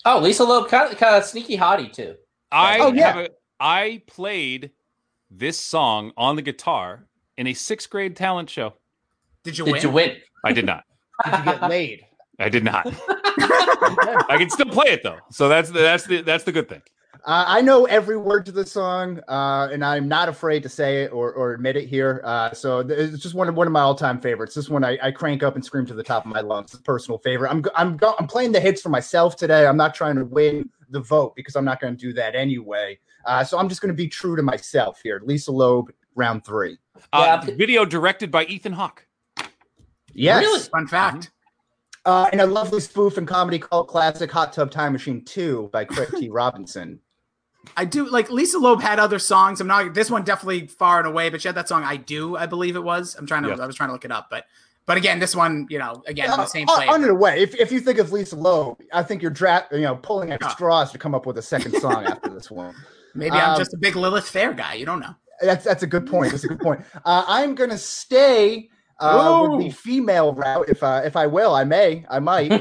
Oh, Lisa Loeb, kind of, kind of sneaky hottie, too. I, oh, yeah. have a, I played this song on the guitar in a sixth grade talent show. Did you did win? you win? I did not. Did you get laid? I did not. I can still play it though, so that's the, that's the that's the good thing. Uh, I know every word to the song, uh, and I'm not afraid to say it or, or admit it here. Uh, so it's just one of one of my all time favorites. This one I, I crank up and scream to the top of my lungs. It's a personal favorite. I'm I'm go- I'm playing the hits for myself today. I'm not trying to win the vote because I'm not going to do that anyway. Uh, so I'm just going to be true to myself here. Lisa Loeb, round three. Uh, yeah. Video directed by Ethan Hawke. Yes. Really? Fun fact. Uh, and a lovely spoof and comedy cult classic Hot Tub Time Machine two by Craig T. Robinson. I do like Lisa Loeb had other songs. I'm not this one definitely far and away, but she had that song I Do, I believe it was. I'm trying to yeah. I was trying to look it up, but but again, this one, you know, again, uh, the same place. On the way, if if you think of Lisa Loeb, I think you're dra- you know, pulling at straws to come up with a second song after this one. Maybe um, I'm just a big Lilith Fair guy. You don't know. That's that's a good point. That's a good point. Uh, I'm gonna stay uh, with the female route, if I, if I will, I may, I might,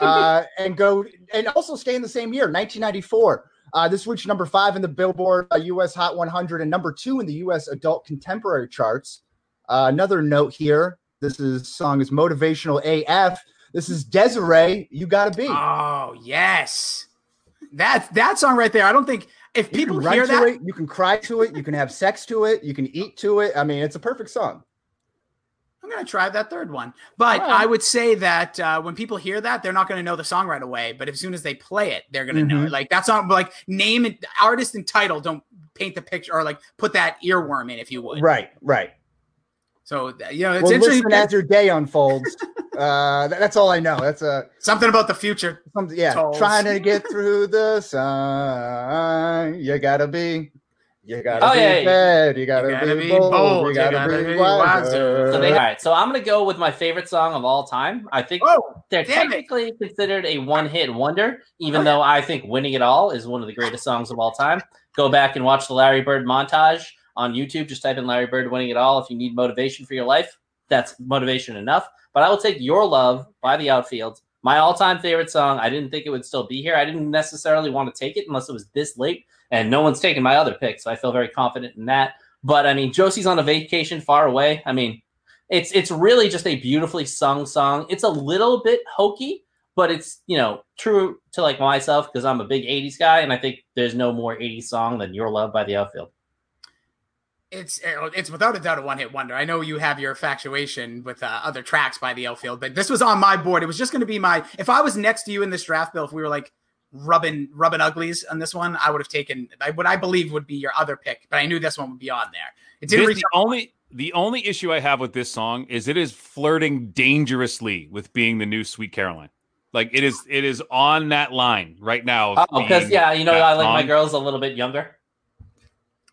uh, and go and also stay in the same year, nineteen ninety-four. Uh, this reached number five in the Billboard uh, U S Hot one hundred and number two in the U S Adult Contemporary charts. Uh, another note here: this is song is motivational A F. This is Desiree. You gotta be. Oh yes, that that song right there. I don't think. If you people hear that, it, you can cry to it. You can have sex to it. You can eat to it. I mean, it's a perfect song. I'm going to try that third one. But right. I would say that uh, when people hear that, they're not going to know the song right away. But as soon as they play it, they're going to mm-hmm. know it. Like that's not like name and artist and title. Don't paint the picture or like put that earworm in if you would. Right. Right. So, you know, it's well, interesting. Listen as your day unfolds. Uh, that's all I know. That's a something about the future. Something, yeah, Tolls. Trying to get through the sun. You gotta be, you gotta oh, be yeah, fed. You gotta, you gotta be, be bold. bold. You gotta, you gotta be, be wiser. So they, all right, so I'm gonna go with my favorite song of all time. I think oh, they're technically it. considered a one-hit wonder, even oh, though I think "Winning It All" is one of the greatest songs of all time. Go back and watch the Larry Bird montage on YouTube. Just type in "Larry Bird Winning It All" if you need motivation for your life. That's motivation enough. But I will take Your Love by The Outfield, my all-time favorite song. I didn't think it would still be here. I didn't necessarily want to take it unless it was this late, and no one's taken my other pick, so I feel very confident in that. But, I mean, Josie's on a Vacation Far Away. I mean, it's it's really just a beautifully sung song. It's a little bit hokey, but it's, you know, true to, like, myself because I'm a big eighties guy, and I think there's no more eighties song than Your Love by The Outfield. It's it's without a doubt a one-hit wonder. I know you have your infatuation with uh, other tracks by the Outfield, but this was on my board. It was just going to be my – if I was next to you in this draft, Bill, if we were like, rubbing rubbing uglies on this one, I would have taken what I believe would be your other pick, but I knew this one would be on there. It didn't reach the only. The only issue I have with this song is it is flirting dangerously with being the new Sweet Caroline. Like it is, it is on that line right now. Oh, because yeah, you know, I like song. My girls a little bit younger.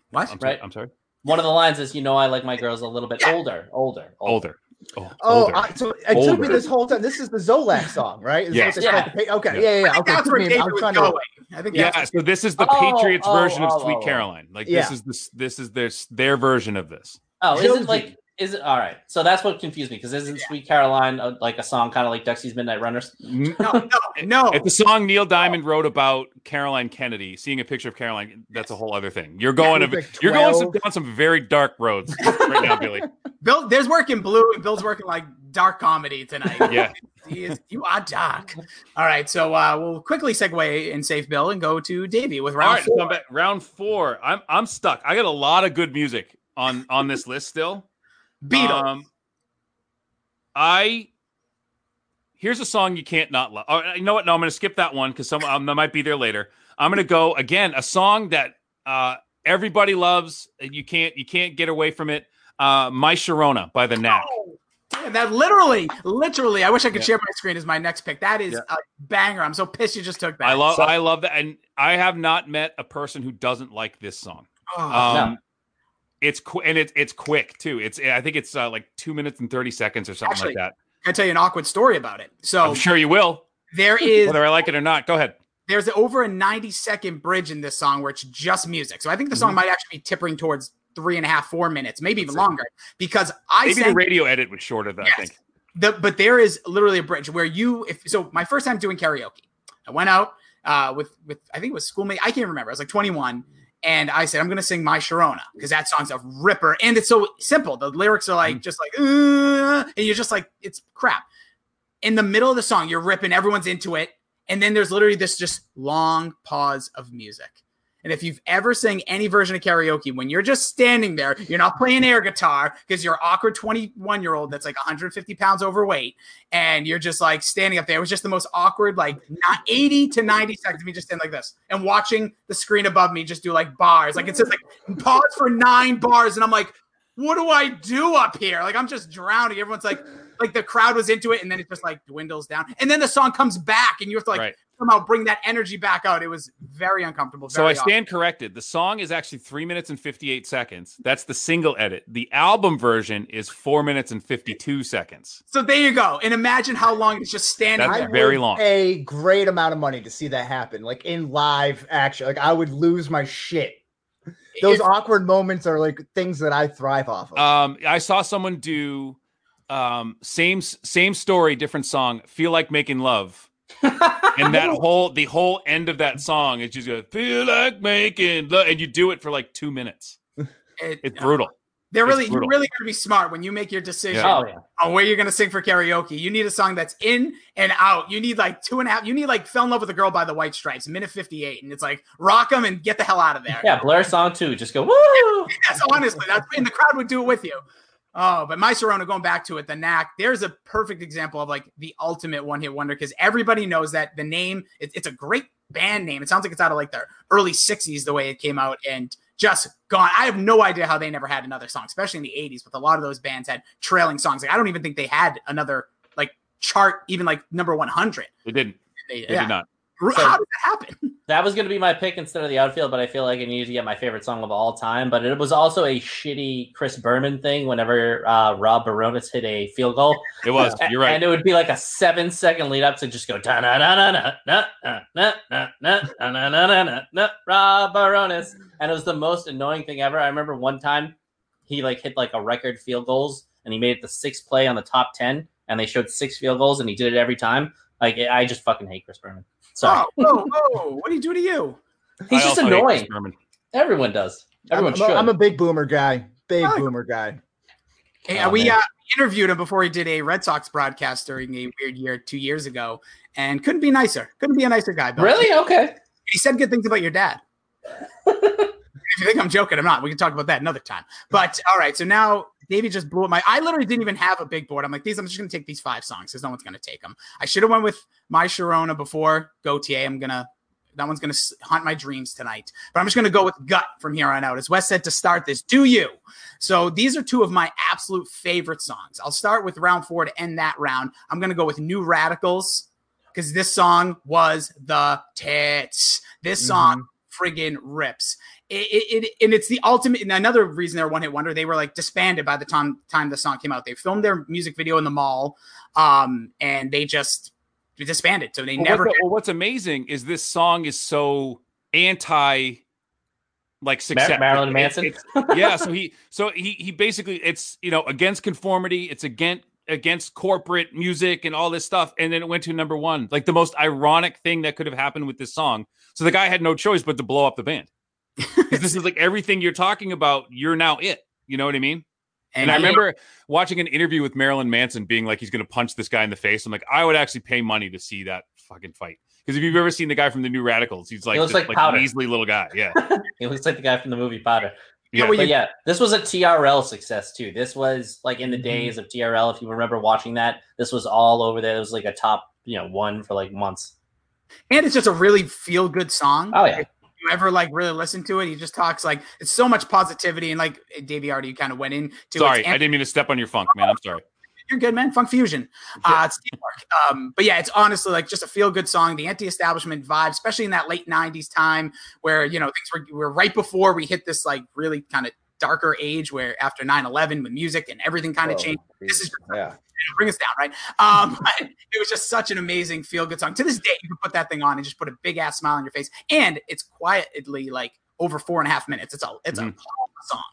What? I'm sorry, right? I'm sorry. One of the lines is, you know, I like my girls a little bit yeah. older, older, older. older. Oh, older. I, so it older. took me this whole time. This is the Zoloft song, right? Is yes. yeah. Pay- okay. Yeah. Yeah. yeah. I think okay. That's where David was going. To- I think yeah. So this is the oh, Patriots oh, version oh, of Sweet oh, Caroline. Like yeah. this is this this is their their version of this. Oh, isn't like is it all right? So that's what confused me because isn't yeah. Sweet Caroline a, like a song kind of like Dexys Midnight Runners? No, no, no. It's a song Neil Diamond wrote about Caroline Kennedy. Seeing a picture of Caroline, that's a whole other thing. You're going yeah, a, like you're going some, down some very dark roads right now, Billy. Bill, there's work in blue, and Bill's working like dark comedy tonight. Yeah, he is, you are dark. All right, so uh, we'll quickly segue and save Bill and go to Davey with round all right, four. Round four. I'm I'm stuck. I got a lot of good music on on this list still. Beatles. Um, I here's a song you can't not love. Oh, you know what? No, I'm going to skip that one because some um, that might be there later. I'm going to go again a song that uh, everybody loves. You can't you can't get away from it. Uh, My Sharona by The Knack. Oh, damn, that literally, literally. I wish I could yeah. share my screen as my next pick. That is yeah. a banger. I'm so pissed you just took that. I love so- I love that, and I have not met a person who doesn't like this song. Oh, um, no. It's qu- and it's it's quick too. It's I think it's uh, like two minutes and thirty seconds or something Actually, like that. Can I tell you an awkward story about it? So I'm sure you will. There is whether I like it or not. Go ahead. There's over a ninety second bridge in this song where it's just music. So I think the song mm-hmm. might actually be tipping towards three and a half, four minutes, maybe even That's longer. It. Because I maybe sang- the radio edit was shorter than yes. I think. The, but there is literally a bridge where you. If so, my first time doing karaoke, I went out uh, with with I think it was schoolmate. I can't remember. I was like twenty-one. And I said, I'm going to sing My Sharona because that song's a ripper. And it's so simple. The lyrics are like, mm-hmm. just like, uh, and you're just like, it's crap. In the middle of the song, you're ripping, everyone's into it. And then there's literally this just long pause of music. And if you've ever sang any version of karaoke, when you're just standing there, you're not playing air guitar because you're an awkward twenty-one-year-old that's like one hundred fifty pounds overweight. And you're just like standing up there. It was just the most awkward, like not eighty to ninety seconds of me just standing like this and watching the screen above me just do like bars. Like it says like pause for nine bars. And I'm like, what do I do up here? Like I'm just drowning. Everyone's like, like the crowd was into it. And then it just like dwindles down. And then the song comes back and you have to like, right. somehow bring that energy back out. It was very uncomfortable. Very so I stand awkward. Corrected. The song is actually three minutes and fifty-eight seconds. That's the single edit. The album version is four minutes and fifty-two seconds. So there you go. And imagine how long it's just standing. That's I very long. A great amount of money to see that happen. Like in live action, like I would lose my shit. Those it's, awkward moments are like things that I thrive off of. Um, I saw someone do um, same, same story, different song. Feel Like Making Love. And that whole the whole end of that song is just go feel like making love, and you do it for like two minutes. It, it's brutal. Uh, they're really brutal. You're really gonna be smart when you make your decision yeah. Oh, yeah. on where you're gonna sing for karaoke. You need a song that's in and out. You need like two and a half. You need like Fell in Love with a Girl by the White Stripes, minute fifty-eight, and it's like rock them and get the hell out of there. Yeah, Blair song too. Just go woo. Yes, honestly, that's and the crowd would do it with you. Oh, but My Sharona, going back to it, The Knack, there's a perfect example of like the ultimate one-hit wonder because everybody knows that the name, it, it's a great band name. It sounds like it's out of like the early sixties, the way it came out and just gone. I have no idea how they never had another song, especially in the eighties, but a lot of those bands had trailing songs. Like I don't even think they had another like chart, even like number one hundred. They didn't. They, they yeah. did not. So how did that happen? That was going to be my pick instead of the outfield, but I feel like I needed to get my favorite song of all time. But it was also a shitty Chris Berman thing whenever uh, Rob Baronis hit a field goal. It was. You're right. And it would be like a seven-second lead-up to just go, Rob Baronis. And it was the most annoying thing ever. I remember one time he like hit like a record field goals, and he made it the sixth play on the top ten, and they showed six field goals, and he did it every time. Like I just fucking hate Chris Berman. Sorry. Oh, whoa, whoa. What do you do to you? He's I just annoying. Everyone does. Everyone I'm, should. I'm a big boomer guy. Big oh. boomer guy. Hey, oh, we uh, interviewed him before he did a Red Sox broadcast during a weird year two years ago, and couldn't be nicer. Couldn't be a nicer guy. But really? Okay. He said good things about your dad. If you think I'm joking, I'm not. We can talk about that another time. But all right, so now Davey just blew up my. I literally didn't even have a big board. I'm like, these. I'm just gonna take these five songs because no one's gonna take them. I should have went with My Sharona before Gotye. I'm gonna That one's going to haunt my dreams tonight. But I'm just going to go with gut from here on out. As Wes said to start this, do you? So these are two of my absolute favorite songs. I'll start with round four to end that round. I'm going to go with New Radicals because this song was the tits. This mm-hmm. song friggin' rips. It, it, it and it's the ultimate. And another reason they're one hit wonder. They were like disbanded by the time time the song came out. They filmed their music video in the mall, um, and they just disbanded. So they well, never. What the, well, what's amazing is this song is so anti, like success. Mar- Marilyn Manson. It, yeah. So he so he he basically it's you know against conformity. It's against against corporate music and all this stuff. And then it went to number one. Like the most ironic thing that could have happened with this song. So the guy had no choice but to blow up the band. Because this is like everything you're talking about, you're now it. You know what I mean? And, and I remember watching an interview with Marilyn Manson being like, he's going to punch this guy in the face. I'm like, I would actually pay money to see that fucking fight. Because if you've ever seen the guy from the New Radicals, he's like, he looks this, like, like measly little guy. Yeah. He looks like the guy from the movie Powder. Yeah. But yeah, this was a T R L success too. This was like in the days of T R L. If you remember watching that, this was all over there. It was like a top, you know, one for like months. And it's just a really feel good song. Oh yeah. You ever like really listen to it? He just talks like it's so much positivity and like Davey already kind of went into. Sorry, I didn't mean to step on your funk, man. I'm sorry. You're good, man. Funk fusion. Uh, it's teamwork. Um, but yeah, it's honestly like just a feel good song. The anti-establishment vibe, especially in that late nineties time where you know things were, were right before we hit this like really kind of darker age where after nine eleven with music and everything kind of oh, changed. Geez. This is just, yeah. It'll bring us down, right? Um, it was just such an amazing feel-good song. To this day, you can put that thing on and just put a big-ass smile on your face. And it's quietly, like, over four and a half minutes. It's a, it's mm-hmm. a song.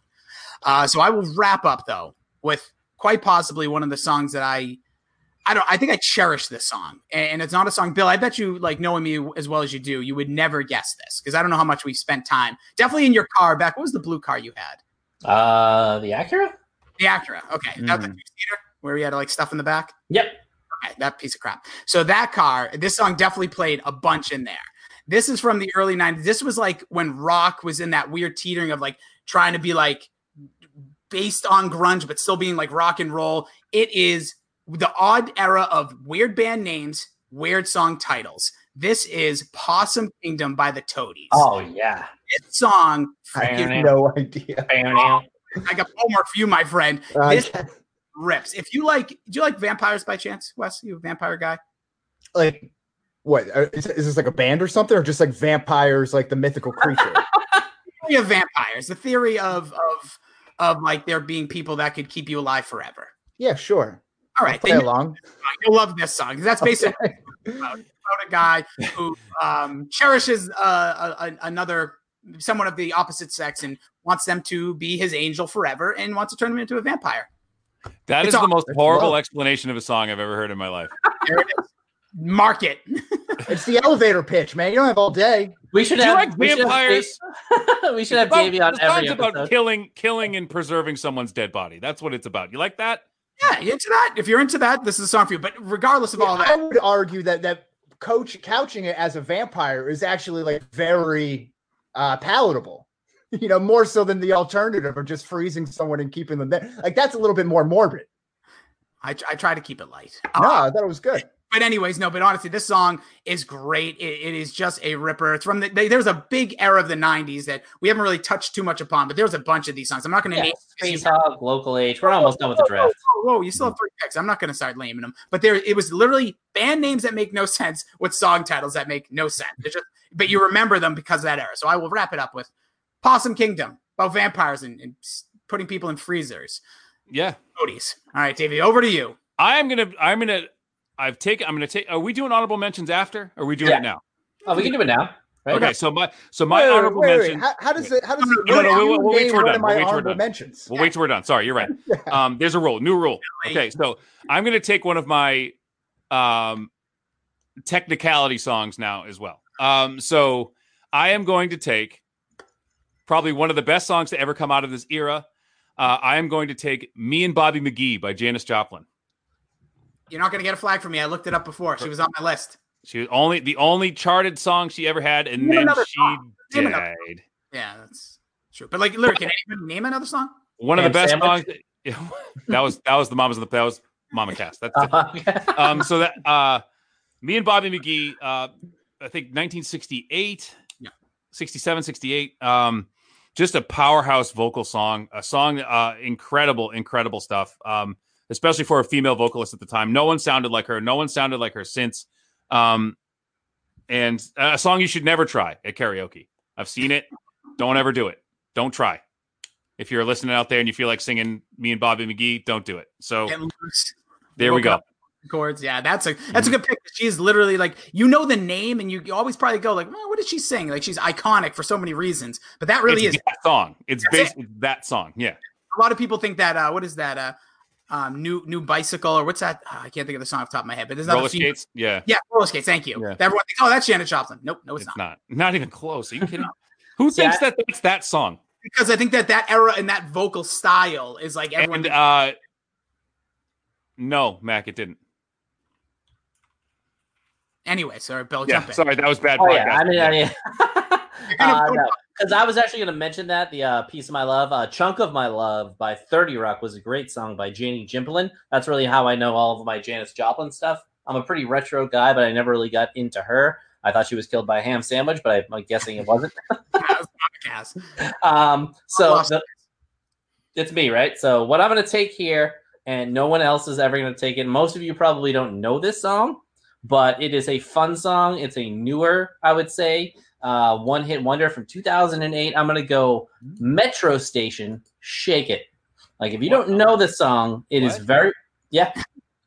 Uh, so I will wrap up, though, with quite possibly one of the songs that I – I don't. I think I cherish this song. And it's not a song – Bill, I bet you, like, knowing me as well as you do, you would never guess this because I don't know how much we spent time. Definitely in your car back – what was the blue car you had? Uh, the Acura? The Acura. Okay. Mm-hmm. That's a two-seater. Where we had like stuff in the back. Yep. Okay, that piece of crap. So that car, this song definitely played a bunch in there. This is from the early nineties. This was like when rock was in that weird teetering of like trying to be like based on grunge, but still being like rock and roll. It is the odd era of weird band names, weird song titles. This is Possum Kingdom by the Toadies. Oh yeah. This song. I have no idea. Oh, I got homework for you, my friend. Uh, this rips. If you like, do you like vampires by chance, Wes? You a vampire guy? Like, what is, is this like a band or something, or just like vampires, like the mythical creature? The theory of vampires, the theory of of of like there being people that could keep you alive forever. Yeah, sure. All right, play you, along. You'll love this song because that's basically okay. about, about a guy who um, cherishes uh, a, a, another. Someone of the opposite sex and wants them to be his angel forever and wants to turn him into a vampire. That it's is awesome. The most horrible Whoa. explanation of a song I've ever heard in my life. There it is. Mark it. It's the elevator pitch, man. You don't have all day. We should have like we vampires. Should have, we should have Davey on every episode. It's about killing, killing and preserving someone's dead body. That's what it's about. You like that? Yeah, you into that? If you're into that, this is a song for you. But regardless of yeah, all that. I would argue that, that coach couching it as a vampire is actually like very... Uh, palatable, you know, more so than the alternative of just freezing someone and keeping them there. Like that's a little bit more morbid. I, I try to keep it light. Uh, no, I thought it was good. But anyways, no, but honestly, this song is great. It, it is just a ripper. It's from the, they, there was a big era of the nineties that we haven't really touched too much upon, but there was a bunch of these songs. I'm not going to yeah, name Space Hog, Local Age. We're almost whoa, done with the draft. Whoa, whoa, whoa, you still have three picks. I'm not going to start naming them, but there, it was literally band names that make no sense with song titles that make no sense. They're just, but you remember them because of that era. So I will wrap it up with Possum Kingdom about vampires and, and putting people in freezers. Yeah. Toadies. All right, Davey, over to you. I am going to, I'm going to, I've taken, I'm going to take, are we doing honorable mentions after? Or are we doing yeah. it now? Oh, we can do it now. Right? Okay. So my, so my wait, honorable wait, wait, wait. mention. How, how does it, how does it, no, no, we'll, we'll wait till we're done. We'll wait till we're done. Mentions. We'll yeah. wait till we're done. Sorry. You're right. Um, there's a rule, new rule. Okay. So I'm going to take one of my, um, technicality songs now as well. Um, so I am going to take probably one of the best songs to ever come out of this era. Uh, I am going to take Me and Bobby McGee by Janis Joplin. You're not going to get a flag from me. I looked it up before. She was on my list. She was only the only charted song she ever had, and name then she song. died. Yeah, that's true. But like, literally, can anybody name another song? One Damn of the best sandwich. songs. That, yeah, that was that was the Mamas of the that was Mama Cass. That's uh-huh. it. Um, so that uh, Me and Bobby McGee. Uh, I think nineteen sixty-eight, yeah, sixty-seven, sixty-eight. Um, just a powerhouse vocal song, a song, uh, incredible, incredible stuff. Um, especially for a female vocalist at the time. No one sounded like her. No one sounded like her since. Um, and a song you should never try at karaoke. I've seen it. Don't ever do it. Don't try. If you're listening out there and you feel like singing Me and Bobby McGee, don't do it. So there we go. Chords. Yeah, that's a that's a good pick. She's literally like, you know the name and you always probably go like, well, what did she sing? Like, she's iconic for so many reasons, but that really it's is that song. It's basically it. that song. Yeah. A lot of people think that, uh, what is that? Uh, um, new, new bicycle or what's that? Oh, I can't think of the song off the top of my head, but there's another roller skates. Yeah. Yeah. Roller skates. Thank you. Yeah. Everyone thinks, oh, that's Janet Joplin. Nope. No, it's, it's not. not. Not even close. Are you kidding? Who thinks yeah. that that's that song? Because I think that that era and that vocal style is like everyone. And, uh, no, Mac, it didn't. Anyway, sorry, Bill. Yeah, jump in. Sorry, that was bad. Oh, podcast. Yeah, I mean, I mean, because uh, no, I was actually going to mention that the uh, "Piece of My Love," uh, "Chunk of My Love" by thirty Rock was a great song by Janis Joplin. That's really how I know all of my Janis Joplin stuff. I'm a pretty retro guy, but I never really got into her. I thought she was killed by a ham sandwich, but I, I'm guessing it wasn't. um, so the, it's me, right? So what I'm going to take here, and no one else is ever going to take it. Most of you probably don't know this song. But it is a fun song. It's a newer, I would say, uh, one-hit wonder from two thousand eight. I'm going to go Metro Station, Shake It. Like, if you wow. don't know this song, it what? is very – yeah.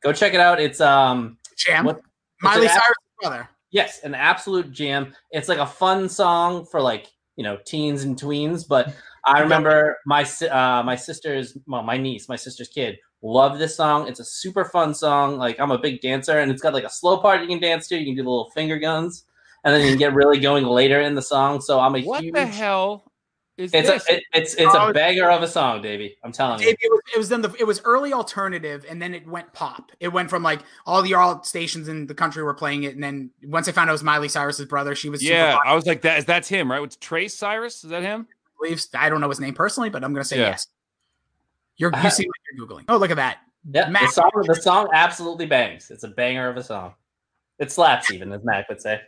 Go check it out. It's um, – Jam. What, Miley Cyrus' brother. Yes, an absolute jam. It's like a fun song for, like, you know, teens and tweens. But I remember my uh, my sister's – well, my niece, my sister's kid – love this song. It's a super fun song. Like, I'm a big dancer, and it's got like a slow part you can dance to. You can do the little finger guns, and then you can get really going later in the song. So I'm a what huge. What the hell is it's this? A, it, it's it's oh, a banger of a song, Davey. I'm telling Davey, you. It was then the it was early alternative, and then it went pop. It went from like all the all stations in the country were playing it, and then once I found out it was Miley Cyrus's brother, she was yeah. Super I was like, that is that's him, right? It's Trace Cyrus. Is that him? I believe I don't know his name personally, but I'm gonna say yeah. yes. You're, you see what you're Googling. Oh, look at that. Yeah, the song, the song absolutely bangs. It's a banger of a song. It slaps even, as Mac would say.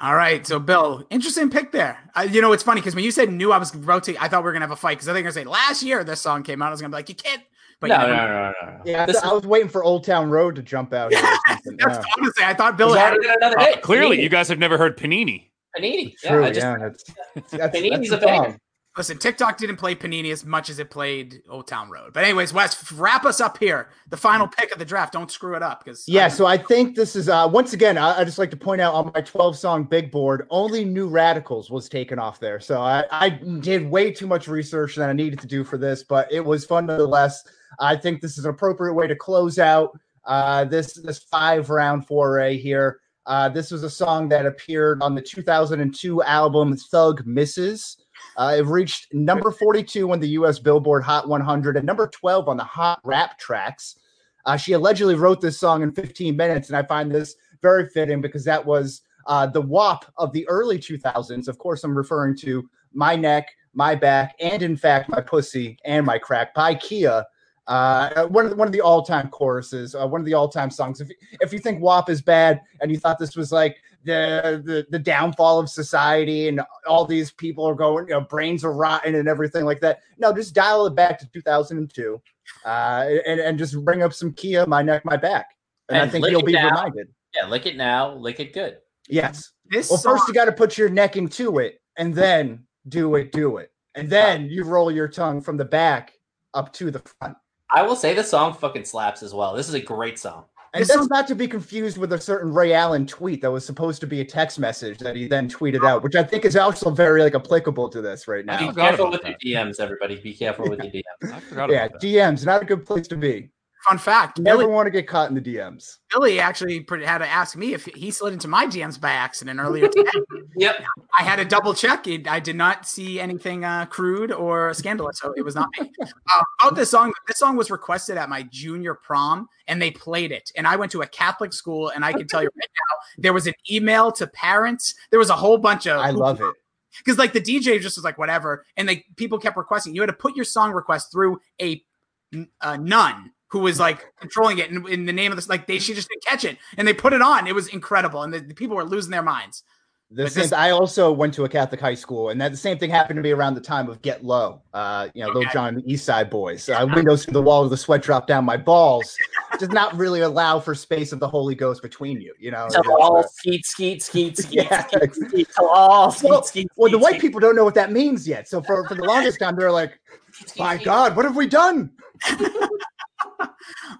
All right. So, Bill, interesting pick there. Uh, you know, it's funny because when you said new, I was rotating. I thought we were going to have a fight because I think I was going to say last year this song came out. I was going to be like, you can't. But no, you know, no, no, no, no. Yeah, this I was is... waiting for Old Town Road to jump out. Here or that's no. Honestly, I thought Bill had another uh, clearly, Panini. You guys have never heard Panini. Panini. Yeah, true, I just, yeah, that's, that's, Panini's that's a banger. Song. Listen, TikTok didn't play Panini as much as it played Old Town Road. But anyways, Wes, wrap us up here. The final pick of the draft. Don't screw it up. because Yeah, um, so I think this is, uh, once again, I, I just like to point out on my twelve-song big board, only New Radicals was taken off there. So I, I did way too much research that I needed to do for this, but it was fun nonetheless. I think this is an appropriate way to close out uh, this, this five-round foray here. Uh, this was a song that appeared on the two thousand two album Thug Misses. Uh, it reached number forty-two on the U S Billboard Hot one hundred and number twelve on the Hot Rap Tracks. Uh, she allegedly wrote this song in fifteen minutes, and I find this very fitting because that was uh, the W A P of the early two thousands. Of course, I'm referring to My Neck, My Back, and in fact, My Pussy and My Crack by Kia. Uh, one of the, one of the all-time choruses, uh, one of the all-time songs. If if you think W A P is bad and you thought this was like the, the the downfall of society and all these people are going, you know, brains are rotten and everything like that. No, just dial it back to two thousand two, uh, and and just bring up some Kia, My Neck, My Back, and, and I think you'll be now. reminded. Yeah, lick it now, lick it good. Yes. This well, song- first you got to put your neck into it, and then do it, do it, and then you roll your tongue from the back up to the front. I will say the song fucking slaps as well. This is a great song. And that's not to be confused with a certain Ray Allen tweet that was supposed to be a text message that he then tweeted out, which I think is also very like applicable to this right now. Be careful with your D Ms, everybody. Be careful with your D Ms. I forgot about yeah, D Ms, not a good place to be. Fun fact. You never want to get caught in the D Ms. Billy actually had to ask me if he slid into my D Ms by accident earlier today. Yep. I had to double check. It, I did not see anything uh, crude or scandalous, so it was not me. Uh, about this song, this song was requested at my junior prom, and they played it. And I went to a Catholic school, and I can tell you right now, there was an email to parents. There was a whole bunch of – I love it. Because, like, the D J just was like, whatever. And they people kept requesting. You had to put your song request through a, a nun. who was like controlling it in, in the name of this, like they, she just didn't catch it and they put it on. It was incredible. And the, the people were losing their minds. This, this is, I also went to a Catholic high school, and that the same thing happened to me around the time of Get Low. Uh, you know, okay. Lil Jon and the East Side Boys. Uh, windows through the walls, the sweat dropped down my balls. Does not really allow for space of the Holy Ghost between you, you know. So all skeet, skeet, skeet, skeet, yeah. skeet, skeet. So all skeet, well, skeet, well, skeet, the white skeet. People don't know what that means yet. So for, for the longest time, they're like, my God, what have we done?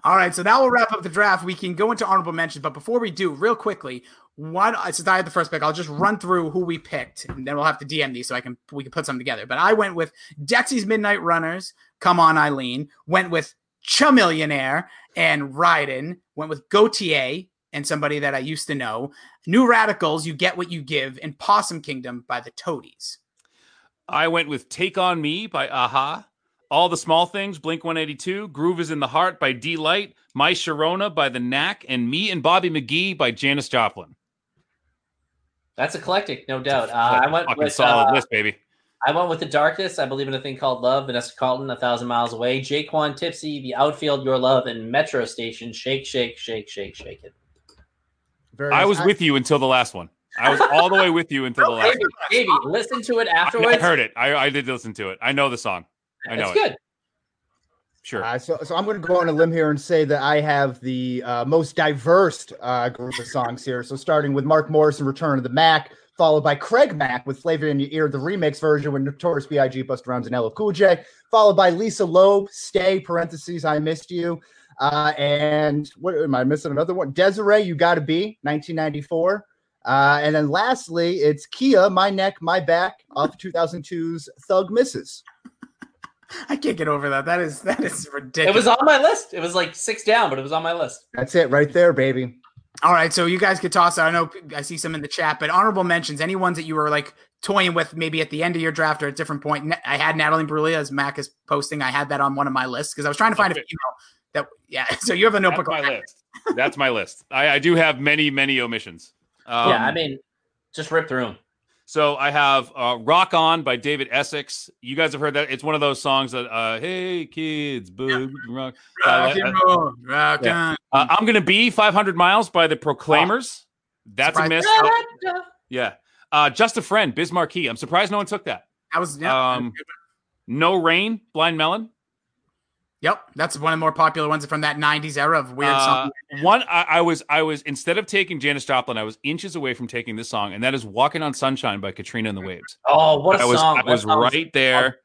All right, so that will wrap up the draft. We can go into honorable mentions, but before we do, real quickly, one, since I had the first pick, I'll just run through who we picked, and then we'll have to D M these so I can we can put something together. But I went with Dexys Midnight Runners, Come On Eileen, went with Chamillionaire and Ryden, went with Gotye and somebody that I used to know, New Radicals, You Get What You Give, and Possum Kingdom by the Toadies. I went with Take On Me by a-ha, All the Small Things, Blink one eighty-two, Groove Is in the Heart by D-Light, My Sharona by The Knack, and Me and Bobby McGee by Janis Joplin. That's eclectic, no doubt. Uh, I went fucking with, solid uh, list, baby. I went with The Darkness, I Believe in a Thing Called Love, Vanessa Carlton, A Thousand Miles Away, J-Kwon, Tipsy, The Outfield, Your Love, and Metro Station, Shake, Shake, Shake, Shake, Shake It. Very I was nice. With you until the last one. I was all the way with you until no, the last baby, one. Baby, listen to it afterwards. I heard it. I, I did listen to it. I know the song. I know it's good. It. Sure. Uh, so, so I'm going to go on a limb here and say that I have the uh, most diverse uh, group of songs here. So starting with Mark Morrison, Return of the Mac, followed by Craig Mack with Flavor in Your Ear, the remix version with Notorious B I G, Busta Rhymes, and L L Cool J, followed by Lisa Loeb, Stay, parentheses, I Missed You. Uh, and what am I missing? Another one? Desiree, You Gotta Be, nineteen ninety-four. Uh, and then lastly, it's Kia, My Neck, My Back, off two thousand two's Thug Misses. I can't get over that. That is that is ridiculous. It was on my list. It was like six down, but it was on my list. That's it right there, baby. All right, so you guys could toss out. I know I see some in the chat, but honorable mentions, any ones that you were like toying with maybe at the end of your draft or at a different point. I had Natalie Brulia, as Mac is posting. I had that on one of my lists because I was trying to find okay. a female. That, yeah, so you have a notebook. That's my list. That's my list. I, I do have many, many omissions. Um, yeah, I mean, just rip through them. So I have uh, Rock On by David Essex. You guys have heard that. It's one of those songs that, uh, hey, kids, boom, yeah. rock. Rock uh, and roll, rock yeah. on. Uh, I'm going to be five hundred miles by the Proclaimers. Oh. That's surprise. A miss. Yeah. yeah. Uh, Just a Friend, Biz Markie. I'm surprised no one took that. I was, yeah. Um, No Rain, Blind Melon. Yep, that's one of the more popular ones from that nineties era of weird uh, song. One, I, I was, I was instead of taking Janis Joplin, I was inches away from taking this song, and that is "Walking on Sunshine" by Katrina and the Waves. Oh, what a I was, song! I was, was right there,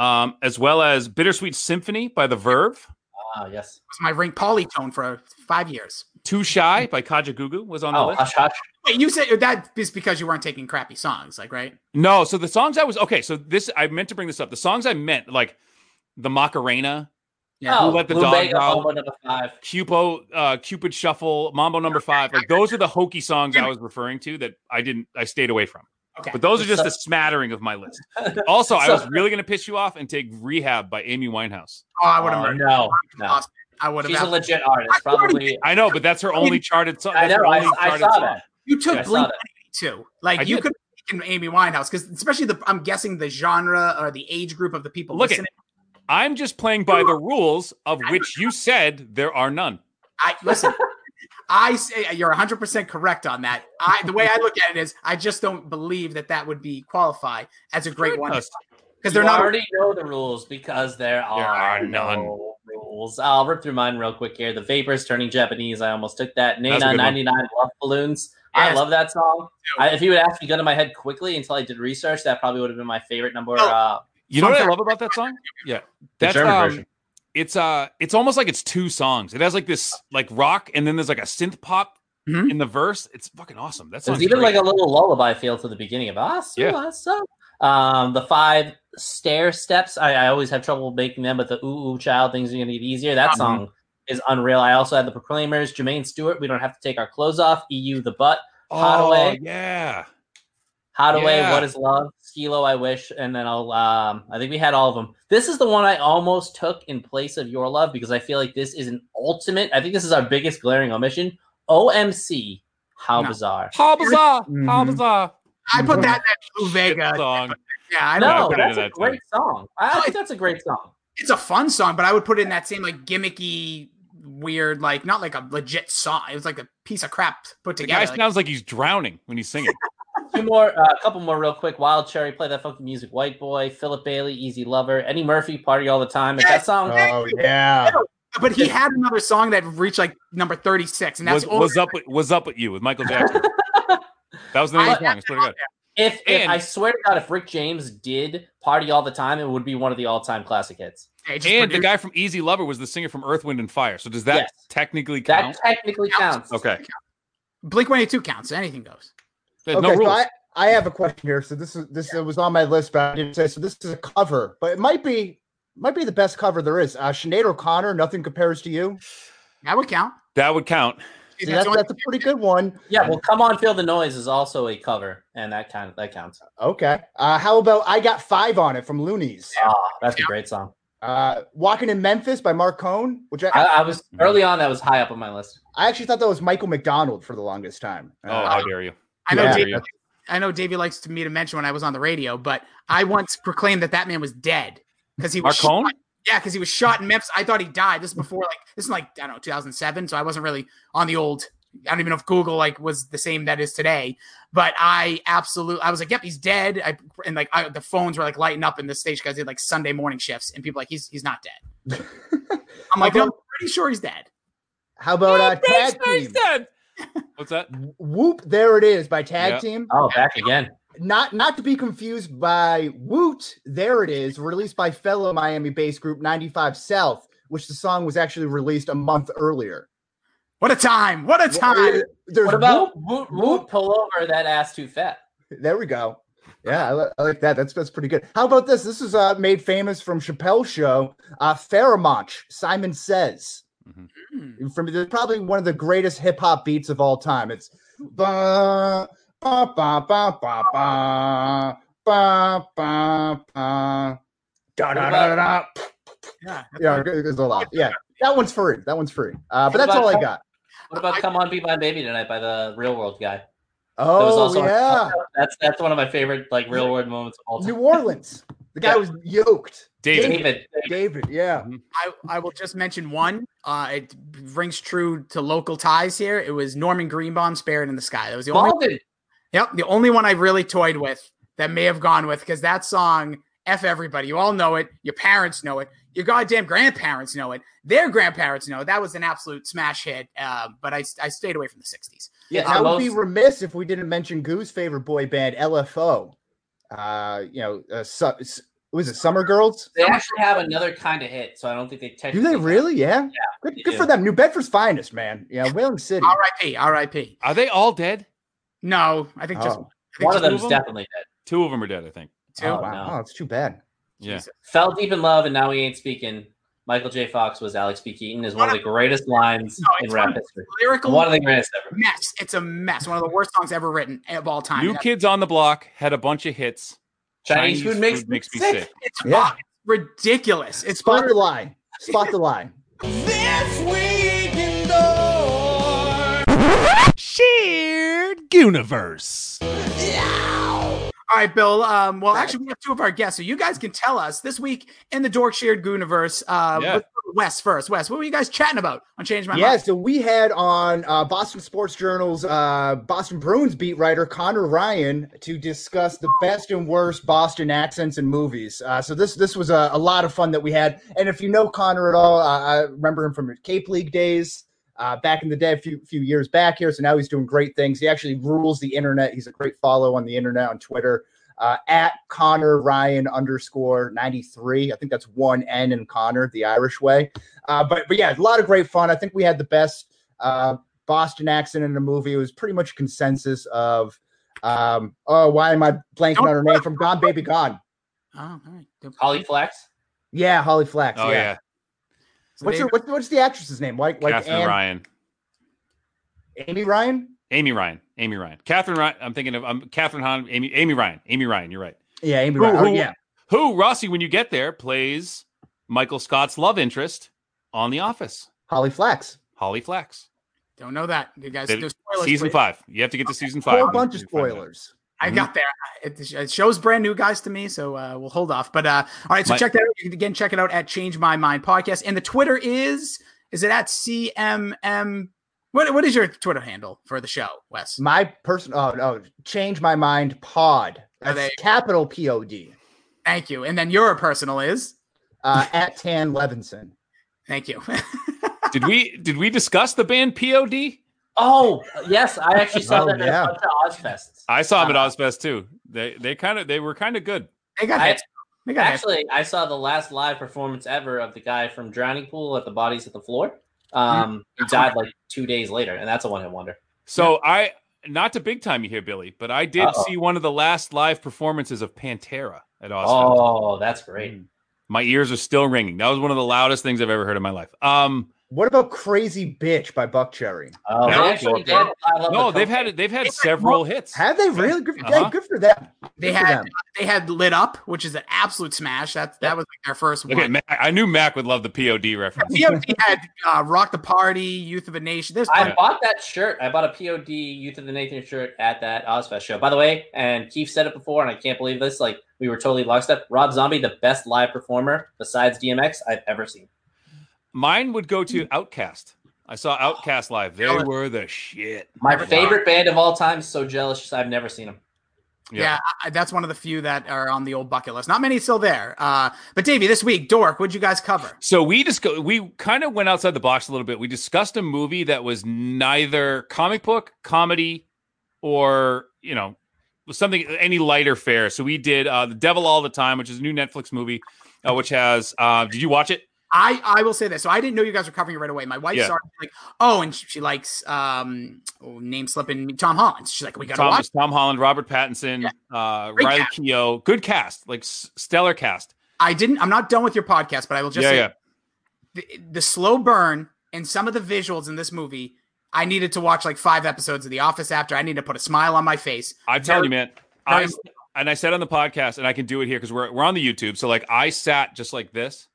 um, as well as "Bittersweet Symphony" by The Verve. Ah, uh, yes, it was my ring polytone for five years. "Too Shy" by Kajagoogoo was on oh, the list. Hush, hush. Wait, you said that is because you weren't taking crappy songs, like right? No, so the songs I was okay. So this, I meant to bring this up. The songs I meant like. The Macarena, yeah. Who Let the Dog Bay, Out, Cupo, uh, Cupid Shuffle, Mambo Number Five. Like those are the hokey songs I was referring to that I didn't, I stayed away from. Okay. But those are just so, a smattering of my list. Also, so, I was really going to piss you off and take Rehab by Amy Winehouse. Oh, I would have. Uh, no, no, I would have. She's a legit artist, probably. I know, but that's her only charted song. I know. Her only I, I saw song. That. You took yeah, Blink one eighty-two. Like I you did. Could have taken Amy Winehouse because, especially the, I'm guessing the genre or the age group of the people. Look listening. At. I'm just playing by the rules of which you said there are none. I listen. I say you're one hundred percent correct on that. I the way I look at it is I just don't believe that that would be qualify as a great one because they're not already know the rules because there are, there are none no rules. I'll rip through mine real quick here. The Vapors Turning Japanese. I almost took that. Nana ninety-nine Love Balloons. Yes. I love that song. I, if you would ask me, go to my head quickly until I did research. That probably would have been my favorite number. Oh. Uh, You know what I love about that song? Yeah, that's um, it's uh, it's almost like it's two songs. It has like this like rock, and then there's like a synth pop mm-hmm. in the verse. It's fucking awesome. That's there's even great. Like a little lullaby feel to the beginning of us. Yeah. Awesome. Um, the five stair steps. I, I always have trouble making them, but the ooh ooh child things are gonna get easier. That song mm-hmm. is unreal. I also had the Proclaimers, Jermaine Stewart. We don't have to take our clothes off. E U the butt. Oh Hotaway. Yeah. Hotaway, yeah. What Is Love, Skee-Lo, I Wish, and then I'll, um, I think we had all of them. This is the one I almost took in place of Your Love because I feel like this is an ultimate, I think this is our biggest glaring omission, O M C, How no. Bizarre. How Bizarre, mm-hmm. How Bizarre. I put that in that Blue Vega song. Yeah, I know. No, that's a great song. I think that's a great song. It's a fun song, but I would put it in that same like gimmicky, weird, like not like a legit song. It was like a piece of crap put together. The guy like, sounds like he's drowning when he's singing. Two more, uh, a couple more real quick. Wild Cherry, Play That Funky Music, White Boy, Philip Bailey, Easy Lover, Eddie Murphy, Party All the Time. Yes! That song. Oh yeah. But he had another song that reached like number thirty-six, and that's was, was up. With, was up with you with Michael Jackson. That was the name of the song. It's pretty good. If, if I swear to God, if Rick James did Party All the Time, it would be one of the all-time classic hits. And produced- the guy from Easy Lover was the singer from Earth, Wind, and Fire. So does that yes. technically count? That technically counts. counts. Okay. Blink one eighty-two counts. Anything goes. There's okay, no rules. So I, I have a question here. So this is this yeah. it was on my list, but I didn't say. So this is a cover, but it might be might be the best cover there is. Uh, Sinead O'Connor, Nothing Compares to You. That would count. That would count. See, that's, that's a pretty good one. Yeah, well, Come On, Feel the Noise is also a cover, and that kind of, that counts. Okay. Uh, how about I Got Five on It from Loonies? Oh, that's yeah. a great song. Uh, Walking in Memphis by Mark Cohn, which I, I, I was early on. That was high up on my list. I actually thought that was Michael McDonald for the longest time. Oh, uh, how dare you! I know, yeah. Davey, I know Davey likes to, me to mention when I was on the radio, but I once proclaimed that that man was dead because he was Mark Cohn. Yeah, because he was shot in Memphis. I thought he died. This is before, like, this is like, I don't know, two thousand seven. So I wasn't really on the old, I don't even know if Google, like, was the same that is today. But I absolutely, I was like, yep, he's dead. I And, like, I, the phones were, like, lighting up in this stage because they had, like, Sunday morning shifts. And people like, he's he's not dead. I'm like, no, I'm pretty sure he's dead. How about uh, Tag Team? Dead. What's that? Whoop, There It Is by Tag yep. Team. Oh, back again. Not not to be confused by Woot, There It Is, released by fellow Miami-based group ninety-five South, which the song was actually released a month earlier. What a time! What a time! There's what about Woot, Woot, Woot, Pull Over That Ass Too Fat? There we go. Yeah, I, li- I like that. That's that's pretty good. How about this? This is uh, made famous from Chappelle's show, uh, Pharamond, Simon Says. Mm-hmm. From probably one of the greatest hip-hop beats of all time. It's... Bah, Ba, ba, ba, ba, ba, ba, ba, ba. Da, da, da, da, da. Yeah, yeah, there's a lot. Yeah, that one's free. That one's free. Uh, but what that's all come, I got. What about "Come On, Be My Baby Tonight" by the Real World guy? Oh, that was yeah, a, that's that's one of my favorite like Real World moments of all time. New Orleans. The guy yeah. was yoked. David. David. David, yeah. I, I will just mention one. Uh, it rings true to local ties here. It was Norman Greenbaum, "Spirit in the Sky." That was the Baldwin. only. Yep, the only one I really toyed with that may have gone with, because that song, F everybody, you all know it, your parents know it, your goddamn grandparents know it, their grandparents know it. That was an absolute smash hit, uh, but I I stayed away from the sixties. Yeah, I would be remiss if we didn't mention Goo's favorite boy band, L F O. Uh, you know, uh, su- was it Summer Girls? They actually have another kind of hit, so I don't think they technically... Do they really? Yeah? Yeah. Good, good for them. New Bedford's finest, man. Yeah, Wailing City. R I P, R I P. Are they all dead? No, I think oh. just I think one of them is definitely dead. Two of them are dead, I think. Two. Oh, wow. No. Oh, it's too bad. Yeah. Jesus. Fell deep in love, and now he ain't speaking. Michael J. Fox was Alex B. Keaton is one, one of the greatest lines no, in rap history. Lyrical one of the greatest ever. Mess. It's a mess. One of the worst songs ever written of all time. New Kids on the Block had a bunch of hits. Chinese, Chinese food, food makes, food makes me sick. sick. It's yeah. ridiculous. It's Spot hard. the line. Spot the line. This week in the shared universe. All right, Bill. Um, well, actually, we have two of our guests, so you guys can tell us this week in the Dork Shared Gooniverse. Uh, yeah. Wes first. Wes, what were you guys chatting about on Change My Mind? Yeah, so we had on uh, Boston Sports Journal's uh, Boston Bruins beat writer Connor Ryan to discuss the best and worst Boston accents in movies. Uh, so this this was a, a lot of fun that we had. And if you know Connor at all, uh, I remember him from his Cape League days. Uh, back in the day, a few few years back here, so now he's doing great things. He actually rules the internet. He's a great follow on the internet on Twitter uh, at Connor Ryan underscore ninety three. I think that's one N in Connor, the Irish way. Uh, but but yeah, a lot of great fun. I think we had the best uh, Boston accent in the movie. It was pretty much consensus of um, oh, why am I blanking on her name from Gone Baby Gone? Oh, all right. Holly Flax. Yeah, Holly Flax. Oh yeah. yeah. So what's, her, what's what's the actress's name? Like, like Catherine Anne, Ryan, Amy Ryan, Amy Ryan, Amy Ryan, Catherine Ryan. I'm thinking of um, Catherine Hahn, Amy, Amy Ryan, Amy Ryan. You're right. Yeah, Amy who, Ryan. Who, oh, yeah. Who Rossi? When you get there, plays Michael Scott's love interest on The Office. Holly Flax. Holly Flax. Don't know that you guys. They, season five. You have to get okay. to season five. A whole bunch of spoilers. I mm-hmm. got there. It, it shows brand new guys to me, so uh, we'll hold off. But uh, all right, so My- check that out. You can, again, check it out at Change My Mind Podcast. And the Twitter is, is it at C M M? What What is your Twitter handle for the show, Wes? My personal, oh, no, Change My Mind Pod. That's they- capital P O D. Thank you. And then your personal is? Uh, at Tan Levinson. Thank you. Did we did we discuss the band P O D? Oh, yes. I actually saw oh, them at yeah. Ozfest. I saw them at Ozfest too. They they kind of they were kind of good. They got, I, they got actually hit. I saw the last live performance ever of the guy from Drowning Pool at the Bodies at the Floor. Um, he died like two days later, and that's a one-hit wonder. So yeah. I not to big time you here, Billy, but I did Uh-oh. see one of the last live performances of Pantera at Ozfest. Oh, that's great. Mm. My ears are still ringing. That was one of the loudest things I've ever heard in my life. Um. What about Crazy Bitch by Buck Cherry? Oh, they actually did. I love no, the they've had they've had several hits. Have they really? Good for, uh-huh. good for them. Good they for had them. They had Lit Up, which is an absolute smash. That that was like their first okay, one. Mac, I knew Mac would love the P O D reference. Yeah, P O D had uh, Rock the Party, Youth of a Nation. There's I bought that shirt. I bought a P O D Youth of the Nation shirt at that Ozfest show. By the way, and Keith said it before, and I can't believe this. Like we were totally lockstep. Rob Zombie, the best live performer besides D M X I've ever seen. Mine would go to Outkast. I saw Outkast live. They were the shit. My favorite band of all time. So jealous. I've never seen them. Yeah, yeah I, that's one of the few that are on the old bucket list. Not many still there. Uh, but Davey, this week, Dork, what'd you guys cover? So we just go, we kind of went outside the box a little bit. We discussed a movie that was neither comic book, comedy, or you know, something any lighter fare. So we did uh, The Devil All the Time, which is a new Netflix movie, uh, which has. Uh, did you watch it? I, I will say this. So I didn't know you guys were covering it right away. My wife yeah. started like, oh, and she, she likes um, oh, name slipping Tom Holland. She's like, we got to watch Tom Holland, Robert Pattinson, yeah. uh, Riley cast. Keough. Good cast, like stellar cast. I didn't. I'm not done with your podcast, but I will just yeah, say yeah. The, the slow burn and some of the visuals in this movie. I needed to watch like five episodes of The Office after. I need to put a smile on my face. I'm telling you, man. I and I said on the podcast, and I can do it here because we're we're on the YouTube. So like, I sat just like this.